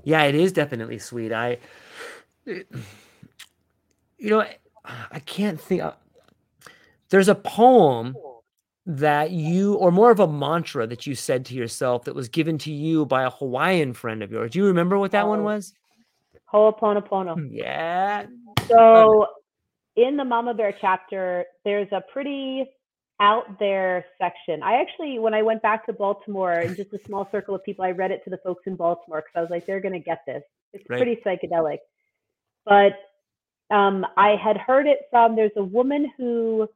Yeah, it is definitely sweet. I, you know, I can't think. There's a poem that you, or more of a mantra that you said to yourself that was given to you by a Hawaiian friend of yours. Do you remember what that oh. one was? Ho'oponopono. Yeah. So in the Mama Bear chapter, there's a pretty out there section. I actually, when I went back to Baltimore and just a small circle of people, I read it to the folks in Baltimore because I was like, they're going to get this. It's right. pretty psychedelic. But um, I had heard it from, there's a woman who,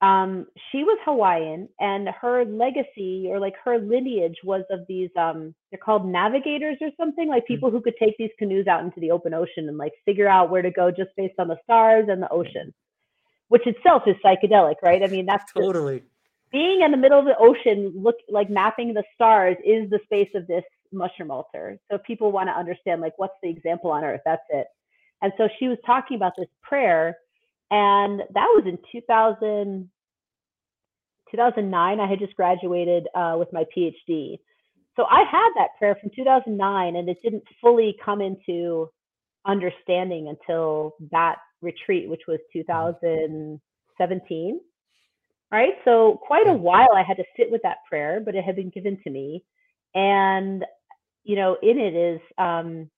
um, she was Hawaiian, and her legacy or like her lineage was of these, um, they're called navigators or something, like people mm-hmm. who could take these canoes out into the open ocean and like figure out where to go just based on the stars and the ocean. which itself is psychedelic, right? I mean, that's totally just, being in the middle of the ocean, look like mapping the stars is the space of this mushroom altar. So if people want to understand, like, what's the example on earth? That's it. And so she was talking about this prayer, and that was in two thousand, two thousand nine. I had just graduated uh, with my PhD. So I had that prayer from two thousand nine, and it didn't fully come into understanding until that retreat, which was two thousand seventeen. Right. So quite a while I had to sit with that prayer, but it had been given to me. And, you know, in it is, um,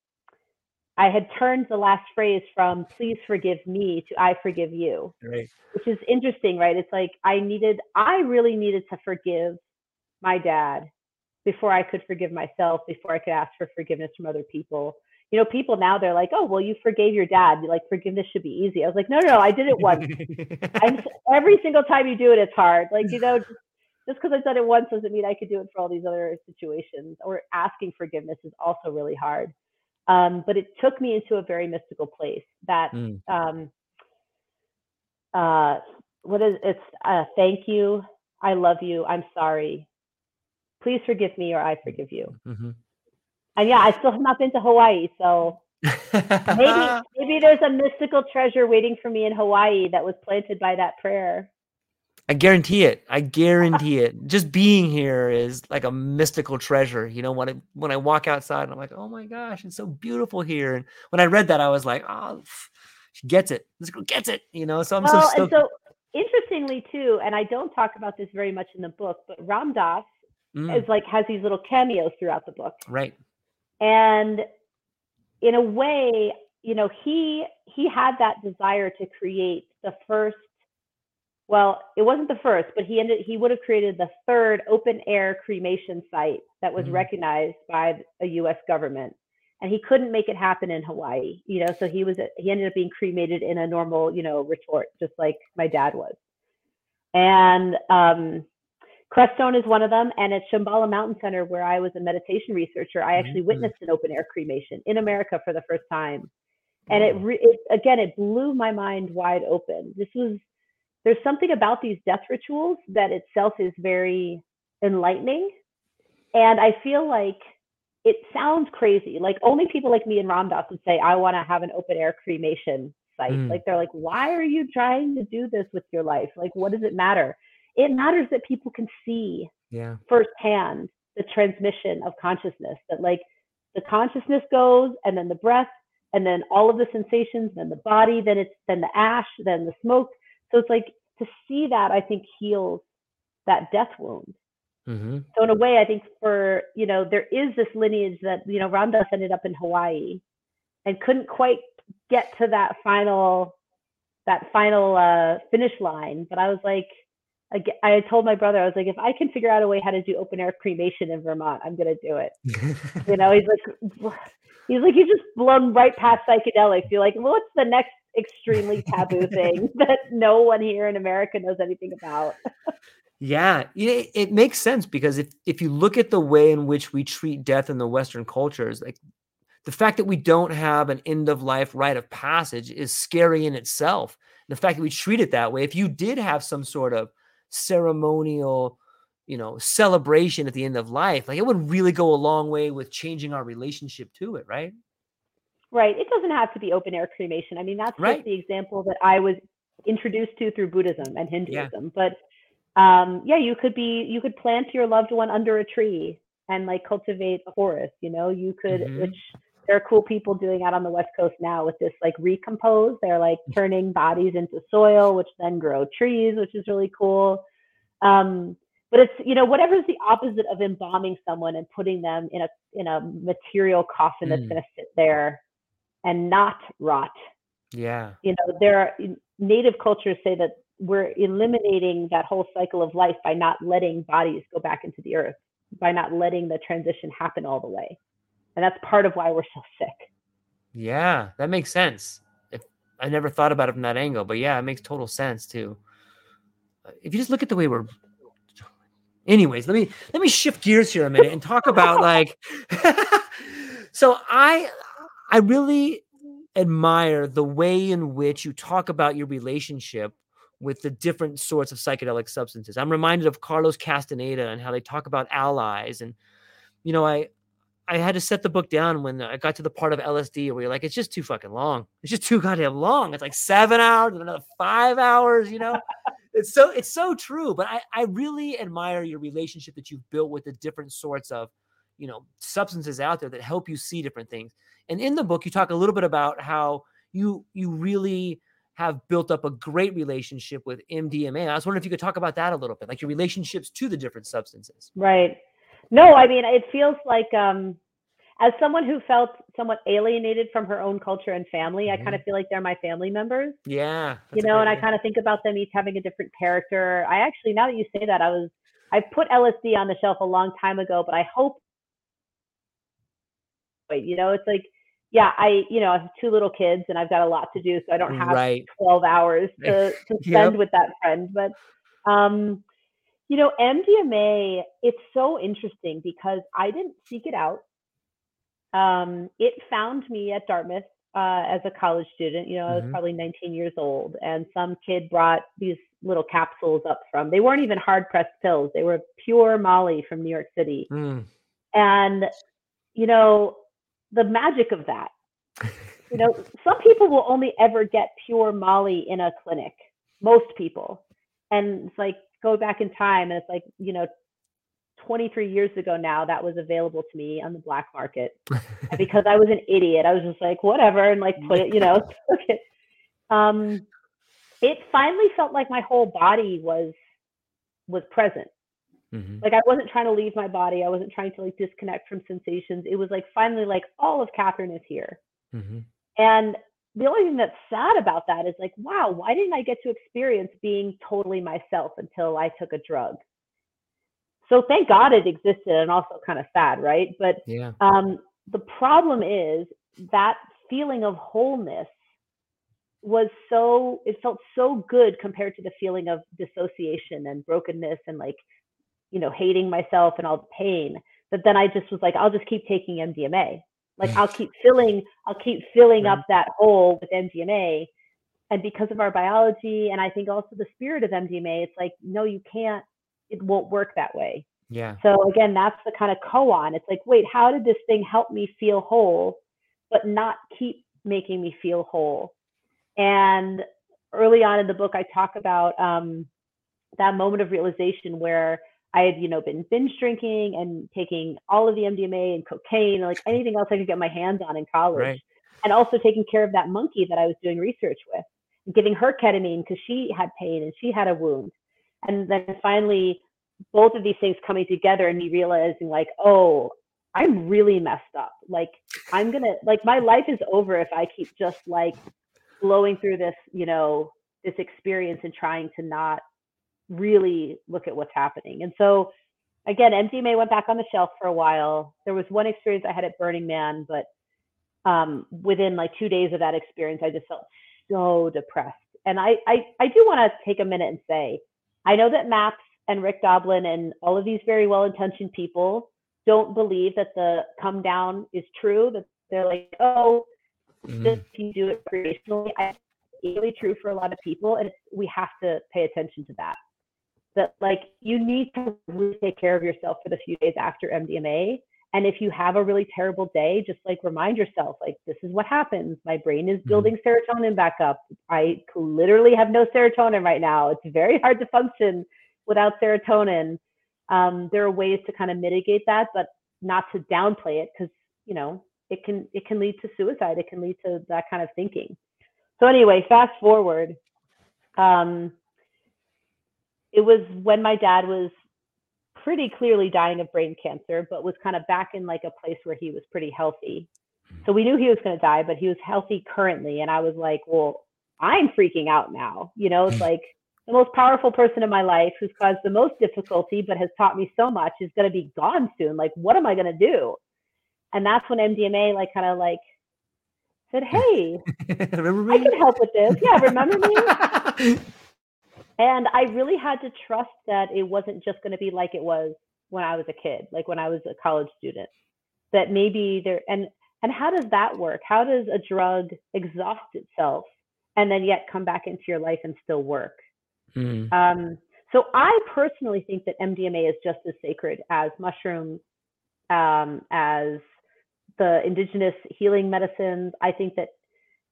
I had turned the last phrase from please forgive me to I forgive you, right. Which is interesting, right? It's like I needed, I really needed to forgive my dad before I could forgive myself, before I could ask for forgiveness from other people. You know, people now, they're like, oh, well, you forgave your dad. You're like, forgiveness should be easy. I was like, no, no, no, I did it once. I'm, every single time you do it, it's hard. Like, you know, just because I've done it once doesn't mean I could do it for all these other situations. Or asking forgiveness is also really hard. Um, but it took me into a very mystical place that, mm. um, uh, what is it's uh, thank you. I love you. I'm sorry. Please forgive me or I forgive you. Mm-hmm. And yeah, I still have not been to Hawaii, so maybe maybe there's a mystical treasure waiting for me in Hawaii that was planted by that prayer. I guarantee it. I guarantee it. Just being here is like a mystical treasure. You know, when I, when I walk outside, and I'm like, oh my gosh, it's so beautiful here. And when I read that, I was like, oh, she gets it. This girl gets it. You know, so I'm well, so stoked. And so interestingly too, and I don't talk about this very much in the book, but Ram Dass mm. is like has these little cameos throughout the book, right? And in a way, you know, he he had that desire to create the first, well, it wasn't the first, but he ended he would have created the third open air cremation site that was mm-hmm. recognized by a U S government. And he couldn't make it happen in Hawaii, you know, so he was he ended up being cremated in a normal, you know, retort, just like my dad was. And um Crestone is one of them. And at Shambhala Mountain Center, where I was a meditation researcher, I actually witnessed an open air cremation in America for the first time. And it, re- it, again, it blew my mind wide open. This was, there's something about these death rituals that itself is very enlightening. And I feel like it sounds crazy. Like only people like me and Ram Dass would say, I want to have an open air cremation site. Mm. Like they're like, why are you trying to do this with your life? Like, what does it matter? It matters that people can see yeah. firsthand the transmission of consciousness, that like the consciousness goes and then the breath and then all of the sensations, then the body, then it's then the ash, then the smoke. So it's like to see that, I think, heals that death wound. Mm-hmm. So in a way, I think for, you know, there is this lineage that, you know, Ram Dass ended up in Hawaii and couldn't quite get to that final, that final uh, finish line. But I was like, I told my brother, I was like, if I can figure out a way how to do open air cremation in Vermont, I'm going to do it. You know, he's like, he's like, you've just blown right past psychedelics. You're like, well, what's the next extremely taboo thing that no one here in America knows anything about? Yeah, it, it makes sense because if, if you look at the way in which we treat death in the Western cultures, like the fact that we don't have an end of life rite of passage is scary in itself. The fact that we treat it that way, if you did have some sort of ceremonial, you know, celebration at the end of life, like it would really go a long way with changing our relationship to it, right? Right. It doesn't have to be open air cremation. I mean, that's right. Just the example that I was introduced to through Buddhism and Hinduism. Yeah. But um, yeah, you could be, you could plant your loved one under a tree and like cultivate a forest, you know, you could, mm-hmm. which there are cool people doing out on the West Coast now with this like recompose. They're like turning bodies into soil, which then grow trees, which is really cool. Um, but it's, you know, whatever's the opposite of embalming someone and putting them in a in a material coffin that's mm. going to sit there and not rot. Yeah. You know, there are native cultures say that we're eliminating that whole cycle of life by not letting bodies go back into the earth, by not letting the transition happen all the way. And that's part of why we're so sick. Yeah, that makes sense. If, I never thought about it from that angle, but yeah, it makes total sense too. If you just look at the way we're, anyways, let me let me shift gears here a minute and talk about like. So I I really admire the way in which you talk about your relationship with the different sorts of psychedelic substances. I'm reminded of Carlos Castaneda and how they talk about allies. And, you know, I, I had to set the book down when I got to the part of L S D where you're like, it's just too fucking long. It's just too goddamn long. It's like seven hours and another five hours, you know, it's so, it's so true. But I, I really admire your relationship that you've built with the different sorts of, you know, substances out there that help you see different things. And in the book, you talk a little bit about how you, you really have built up a great relationship with M D M A. I was wondering if you could talk about that a little bit, like your relationships to the different substances. Right. No, I mean, it feels like, um, as someone who felt somewhat alienated from her own culture and family, mm-hmm. I kind of feel like they're my family members. Yeah. You know, and idea. I kind of think about them each having a different character. I actually, now that you say that, I was, I put L S D on the shelf a long time ago, but I hope, you know, it's like, yeah, I, you know, I have two little kids and I've got a lot to do, so I don't have right. twelve hours to, to spend yep. with that friend. But, um, you know, M D M A, it's so interesting because I didn't seek it out. Um, it found me at Dartmouth uh, as a college student. You know, I was mm-hmm. probably nineteen years old, and some kid brought these little capsules up from, they weren't even hard pressed pills. They were pure Molly from New York City. Mm. And, you know, the magic of that, you know, some people will only ever get pure Molly in a clinic, most people. And it's like, go back in time, and it's like, you know, twenty-three years ago now, that was available to me on the black market. And because I was an idiot, I was just like, whatever, and like put it, you know, took it. Um, it finally felt like my whole body was was present. Mm-hmm. Like I wasn't trying to leave my body. I wasn't trying to like disconnect from sensations. It was like finally like all of Catherine is here. Mm-hmm. And the only thing that's sad about that is like, wow, why didn't I get to experience being totally myself until I took a drug? So thank God it existed, and also kind of sad, right? But yeah. um, the problem is that feeling of wholeness was so, it felt so good compared to the feeling of dissociation and brokenness and like, you know, hating myself and all the pain. But then I just was like, I'll just keep taking M D M A. Like I'll keep filling, I'll keep filling right. up that hole with M D M A. And because of our biology, and I think also the spirit of M D M A, it's like, no, you can't. It won't work that way. Yeah. So again, that's the kind of koan. It's like, wait, how did this thing help me feel whole, but not keep making me feel whole? And early on in the book, I talk about um, that moment of realization where I had, you know, been binge drinking and taking all of the M D M A and cocaine, like anything else I could get my hands on in college, right. and also taking care of that monkey that I was doing research with, giving her ketamine because she had pain and she had a wound. And then finally, both of these things coming together and me realizing like, oh, I'm really messed up. Like, I'm going to, like, my life is over if I keep just like blowing through this, you know, this experience and trying to not really look at what's happening. And so again, M D M A went back on the shelf for a while. There was one experience I had at Burning Man, but um, within like two days of that experience, I just felt so depressed. And I, I, I do want to take a minute and say, I know that M A P S and Rick Doblin and all of these very well-intentioned people don't believe that the come down is true, that they're like, oh, mm-hmm. just if you do it recreationally. I think it's really true for a lot of people, and we have to pay attention to that. That, like, you need to really take care of yourself for the few days after M D M A, and if you have a really terrible day, just, like, remind yourself, like, this is what happens. My brain is building mm-hmm. serotonin back up. I literally have no serotonin right now. It's very hard to function without serotonin. Um, there are ways to kind of mitigate that, but not to downplay it because, you know, it can it can lead to suicide. It can lead to that kind of thinking. So anyway, fast forward. Um, it was when my dad was pretty clearly dying of brain cancer, but was kind of back in like a place where he was pretty healthy. So we knew he was going to die, but he was healthy currently. And I was like, well, I'm freaking out now. You know, it's like the most powerful person in my life who's caused the most difficulty, but has taught me so much is going to be gone soon. Like, what am I going to do? And that's when M D M A like kind of like said, hey, remember me? I can help with this. Yeah. Remember me? And I really had to trust that it wasn't just going to be like it was when I was a kid, like when I was a college student, that maybe there, and, and how does that work? How does a drug exhaust itself and then yet come back into your life and still work? Mm. Um, so I personally think that M D M A is just as sacred as mushrooms, um, as the indigenous healing medicines. I think that,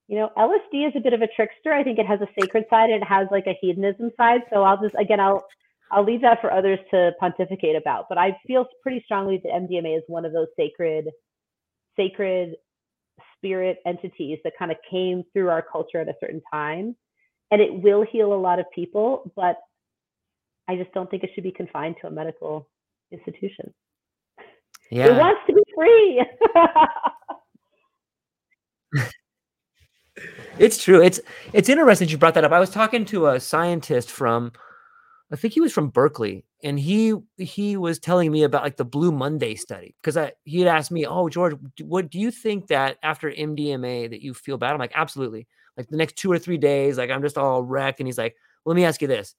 you know, L S D is a bit of a trickster. I think it has a sacred side and it has like a hedonism side. So I'll just, again, I'll, I'll leave that for others to pontificate about, but I feel pretty strongly that M D M A is one of those sacred, sacred spirit entities that kind of came through our culture at a certain time, and it will heal a lot of people, but I just don't think it should be confined to a medical institution. Yeah. It wants to be free. It's true. It's it's interesting you brought that up. I was talking to a scientist from, I think he was from Berkeley, and he he was telling me about like the Blue Monday study, because I he had asked me, "Oh, George, what do you think that after M D M A that you feel bad?" I'm like, "Absolutely. Like the next two or three days, like I'm just all wrecked." And he's like, "Well, let me ask you this: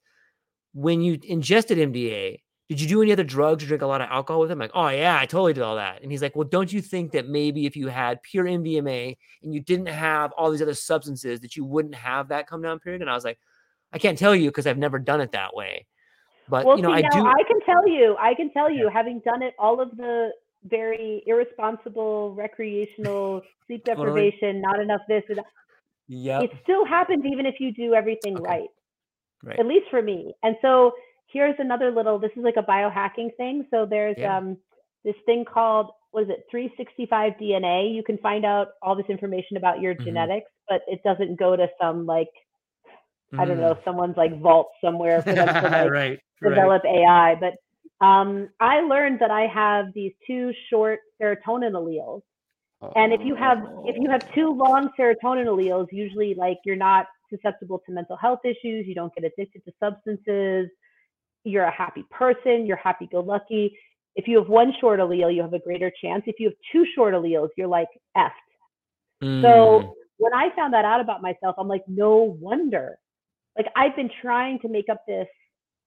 when you ingested M D M A, did you do any other drugs or drink a lot of alcohol with it?" I'm like, "Oh yeah, I totally did all that." And he's like, "Well, don't you think that maybe if you had pure M D M A and you didn't have all these other substances, that you wouldn't have that come down period?" And I was like, "I can't tell you because I've never done it that way." But well, you know, see, I do. I can tell you. I can tell you, yeah. Having done it, all of the very irresponsible, recreational, sleep deprivation, totally. Not enough this. Yeah, it still happens even if you do everything okay. right. Right. At least for me. And so here's another little, this is like a biohacking thing. So there's yeah. um this thing called, what is it, three sixty-five D N A. You can find out all this information about your mm-hmm. genetics, but it doesn't go to some like, mm-hmm. I don't know, someone's like vault somewhere for them to like right. develop right. A I. But um, I learned that I have these two short serotonin alleles. Oh. And if you have if you have two long serotonin alleles, usually like you're not susceptible to mental health issues, you don't get addicted to substances, you're a happy person, you're happy-go-lucky. If you have one short allele, you have a greater chance. If you have two short alleles, you're like effed. Mm. So when I found that out about myself, I'm like, no wonder. Like I've been trying to make up this,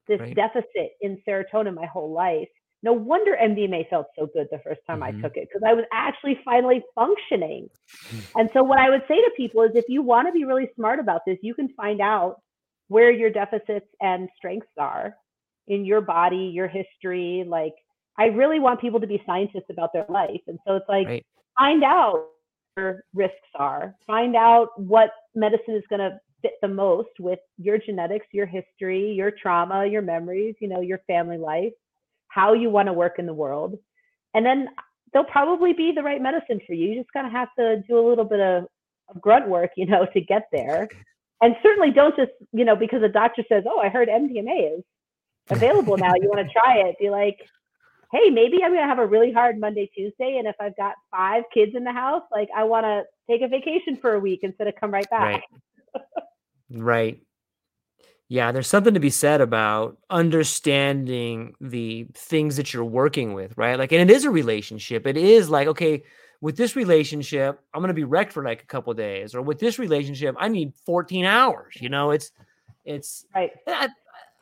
this right. deficit in serotonin my whole life. No wonder M D M A felt so good the first time mm-hmm. I took it, because I was actually finally functioning. And so what I would say to people is, if you want to be really smart about this, you can find out where your deficits and strengths are in your body, your history. Like, I really want people to be scientists about their life. And so it's like, right. find out where risks are, find out what medicine is going to fit the most with your genetics, your history, your trauma, your memories, you know, your family life, how you want to work in the world. And then they'll probably be the right medicine for you. You just kind of have to do a little bit of, of grunt work, you know, to get there. And certainly don't just, you know, because a doctor says, "Oh, I heard M D M A is available now. You want to try it?" Be like, "Hey, maybe I'm going to have a really hard Monday, Tuesday. And if I've got five kids in the house, like I want to take a vacation for a week instead of come right back." Right. Right. Yeah, there's something to be said about understanding the things that you're working with, right? Like, and it is a relationship. It is like, okay, with this relationship, I'm going to be wrecked for like a couple of days, or with this relationship, I need fourteen hours. You know, it's, it's, right. I,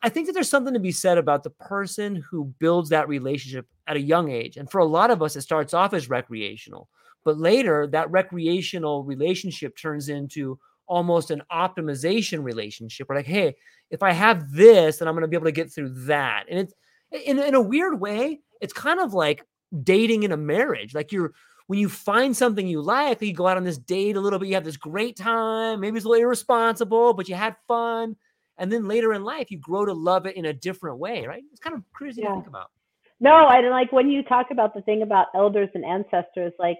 I think that there's something to be said about the person who builds that relationship at a young age. And for a lot of us, it starts off as recreational, but later that recreational relationship turns into almost an optimization relationship. We're like, hey, if I have this, then I'm going to be able to get through that. And it's in, in a weird way, it's kind of like dating in a marriage. Like you're, when you find something you like, you go out on this date a little bit, you have this great time, maybe it's a little irresponsible, but you had fun. And then later in life, you grow to love it in a different way, right? It's kind of crazy yeah. to think about. No, I like when you talk about the thing about elders and ancestors, like,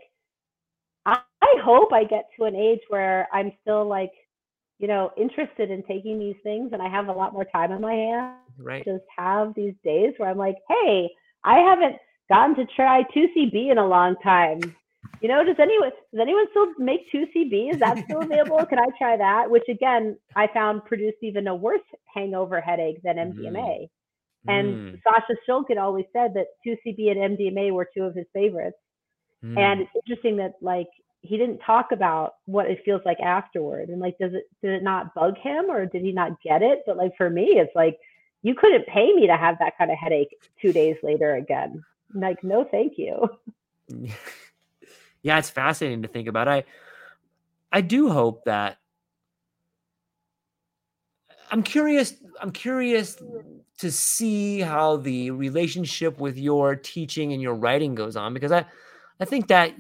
I hope I get to an age where I'm still like, you know, interested in taking these things, and I have a lot more time on my hands. Right. Just have these days where I'm like, hey, I haven't gotten to try two C B in a long time. You know, does anyone does anyone still make two C B? Is that still available? Can I try that? Which again, I found produced even a worse hangover headache than M D M A. Mm. And mm. Sasha Shulgin always said that two C B and M D M A were two of his favorites. Mm. And it's interesting that like he didn't talk about what it feels like afterward. And like, does it, did it not bug him, or did he not get it? But like, for me, it's like, you couldn't pay me to have that kind of headache two days later again. I'm like, no, thank you. Yeah. It's fascinating to think about. I, I do hope that, I'm curious. I'm curious to see how the relationship with your teaching and your writing goes on, because I, I think that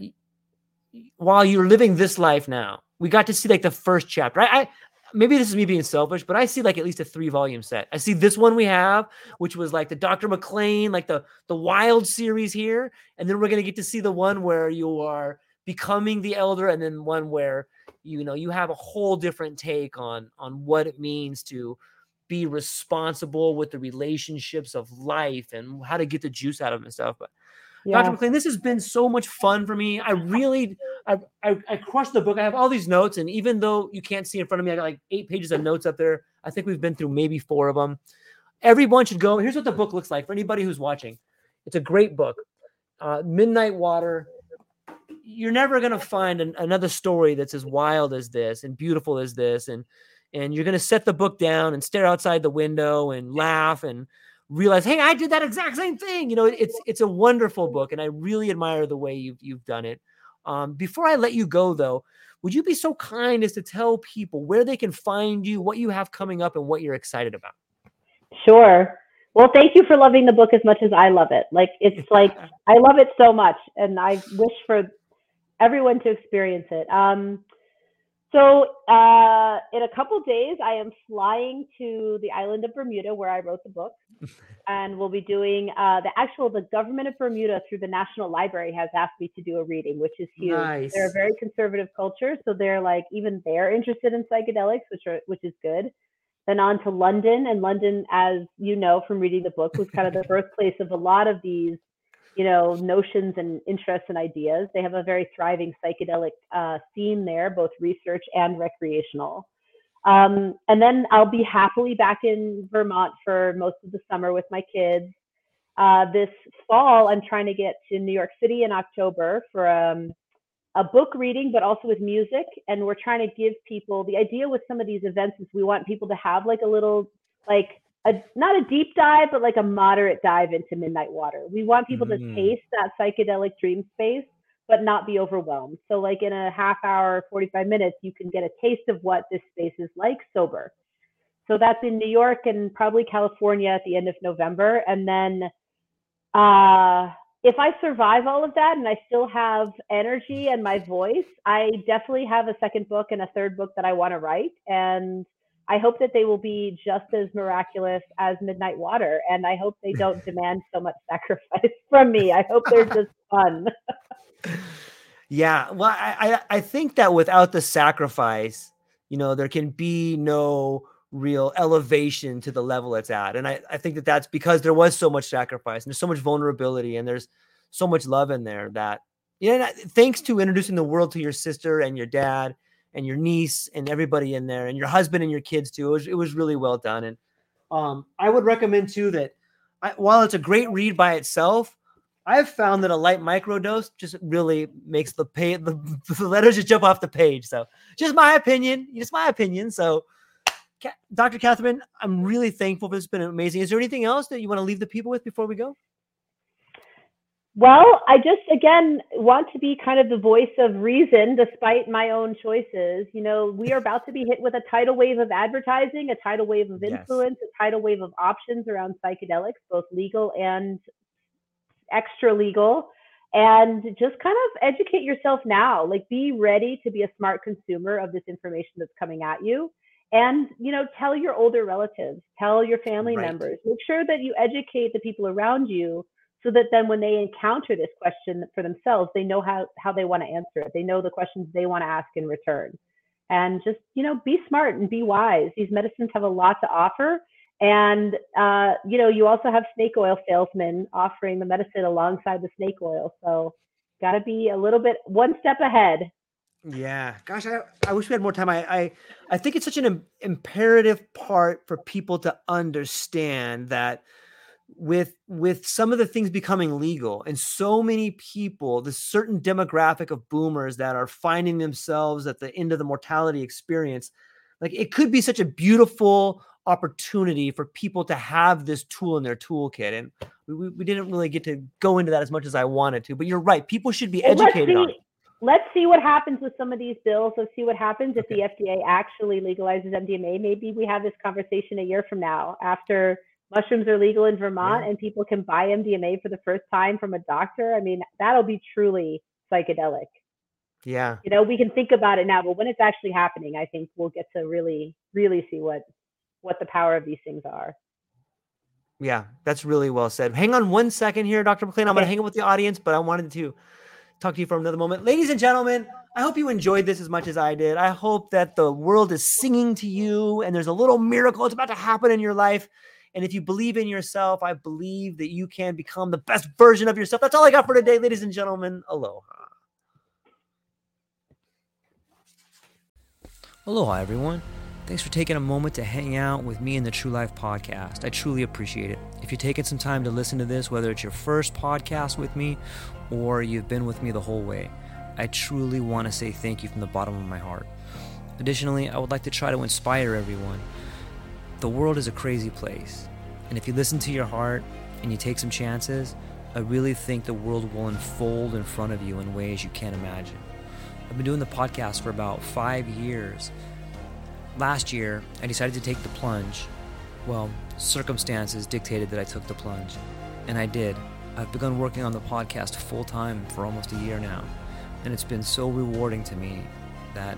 while you're living this life now, we got to see like the first chapter. I, I maybe this is me being selfish, but I see like at least a three volume set. I see this one we have, which was like the Doctor MacLean, like the the Wild series here, and then we're gonna get to see the one where you are becoming the elder, and then one where, you know, you have a whole different take on, on what it means to be responsible with the relationships of life and how to get the juice out of them and stuff. But yeah. Doctor MacLean, this has been so much fun for me. I really, I, I, I crushed the book. I have all these notes, and even though you can't see in front of me, I got like eight pages of notes up there. I think we've been through maybe four of them. Everyone should go. Here's what the book looks like for anybody who's watching. It's a great book. Uh, Midnight Water. You're never going to find an, another story that's as wild as this and beautiful as this. And, and you're going to set the book down and stare outside the window and laugh and realize, hey, I did that exact same thing. You know, it's, it's a wonderful book, and I really admire the way you've, you've done it. Um, before I let you go though, would you be so kind as to tell people where they can find you, what you have coming up, and what you're excited about? Sure. Well, thank you for loving the book as much as I love it. Like, it's like, I love it so much, and I wish for everyone to experience it. Um, so uh, in a couple days, I am flying to the island of Bermuda, where I wrote the book, and we'll be doing uh, the actual, the government of Bermuda through the National Library has asked me to do a reading, which is huge. Nice. They're a very conservative culture, so they're like, even they're interested in psychedelics, which are, which is good. Then on to London, and London, as you know from reading the book, was kind of the birthplace of a lot of these, you know, notions and interests and ideas. They have a very thriving psychedelic uh, scene there, both research and recreational. Um, and then I'll be happily back in Vermont for most of the summer with my kids. Uh, this fall, I'm trying to get to New York City in October for um, a book reading, but also with music. And we're trying to give people, the idea with some of these events is we want people to have like a little, like, A, not a deep dive, but like a moderate dive into Midnight Water. We want people mm. to taste that psychedelic dream space, but not be overwhelmed. So like in a half hour, forty-five minutes, you can get a taste of what this space is like sober. So that's in New York and probably California at the end of November. And then uh, if I survive all of that and I still have energy and my voice, I definitely have a second book and a third book that I want to write. And I hope that they will be just as miraculous as Midnight Water, and I hope they don't demand so much sacrifice from me. I hope they're just fun. Yeah, well, I, I think that without the sacrifice, you know, there can be no real elevation to the level it's at. And I, I think that that's because there was so much sacrifice, and there's so much vulnerability, and there's so much love in there that, you know, thanks to introducing the world to your sister and your dad and your niece and everybody in there, and your husband and your kids too. It was, it was really well done. And um, I would recommend too that I, while it's a great read by itself, I've found that a light microdose just really makes the pay the, the letters just jump off the page. So just my opinion, just my opinion. So Doctor Catherine, I'm really thankful for this. It's been amazing. Is there anything else that you want to leave the people with before we go? Well, I just, again, want to be kind of the voice of reason despite my own choices. You know, we are about to be hit with a tidal wave of advertising, a tidal wave of influence, yes. a tidal wave of options around psychedelics, both legal and extra legal. And just kind of educate yourself now, like be ready to be a smart consumer of this information that's coming at you. And, you know, tell your older relatives, tell your family right. members, make sure that you educate the people around you, so that then when they encounter this question for themselves, they know how, how they want to answer it. They know the questions they want to ask in return. And just, you know, be smart and be wise. These medicines have a lot to offer. And, uh, you know, you also have snake oil salesmen offering the medicine alongside the snake oil. So got to be a little bit one step ahead. Yeah. Gosh, I, I wish we had more time. I, I, I think it's such an im- imperative part for people to understand that with with some of the things becoming legal and so many people, the certain demographic of boomers that are finding themselves at the end of the mortality experience, like it could be such a beautiful opportunity for people to have this tool in their toolkit. And we, we didn't really get to go into that as much as I wanted to, but you're right. People should be educated on it. let's see what happens with some of these bills. Let's see what happens if okay. the F D A actually legalizes M D M A. Maybe we have this conversation a year from now after mushrooms are legal in Vermont yeah. and people can buy M D M A for the first time from a doctor. I mean, that'll be truly psychedelic. Yeah. You know, we can think about it now, but when it's actually happening, I think we'll get to really, really see what, what the power of these things are. Yeah, that's really well said. Hang on one second here, Doctor MacLean. I'm okay. going to hang up with the audience, but I wanted to talk to you for another moment. Ladies and gentlemen, I hope you enjoyed this as much as I did. I hope that the world is singing to you and there's a little miracle. It's about to happen in your life. And if you believe in yourself, I believe that you can become the best version of yourself. That's all I got for today, ladies and gentlemen. Aloha. Aloha, everyone. Thanks for taking a moment to hang out with me in the True Life Podcast. I truly appreciate it. If you're taking some time to listen to this, whether it's your first podcast with me or you've been with me the whole way, I truly want to say thank you from the bottom of my heart. Additionally, I would like to try to inspire everyone. The world is a crazy place, and if you listen to your heart and you take some chances, I really think the world will unfold in front of you in ways you can't imagine. I've been doing the podcast for about five years. Last year, I decided to take the plunge. Well, circumstances dictated that I took the plunge, and I did. I've begun working on the podcast full-time for almost a year now, and it's been so rewarding to me that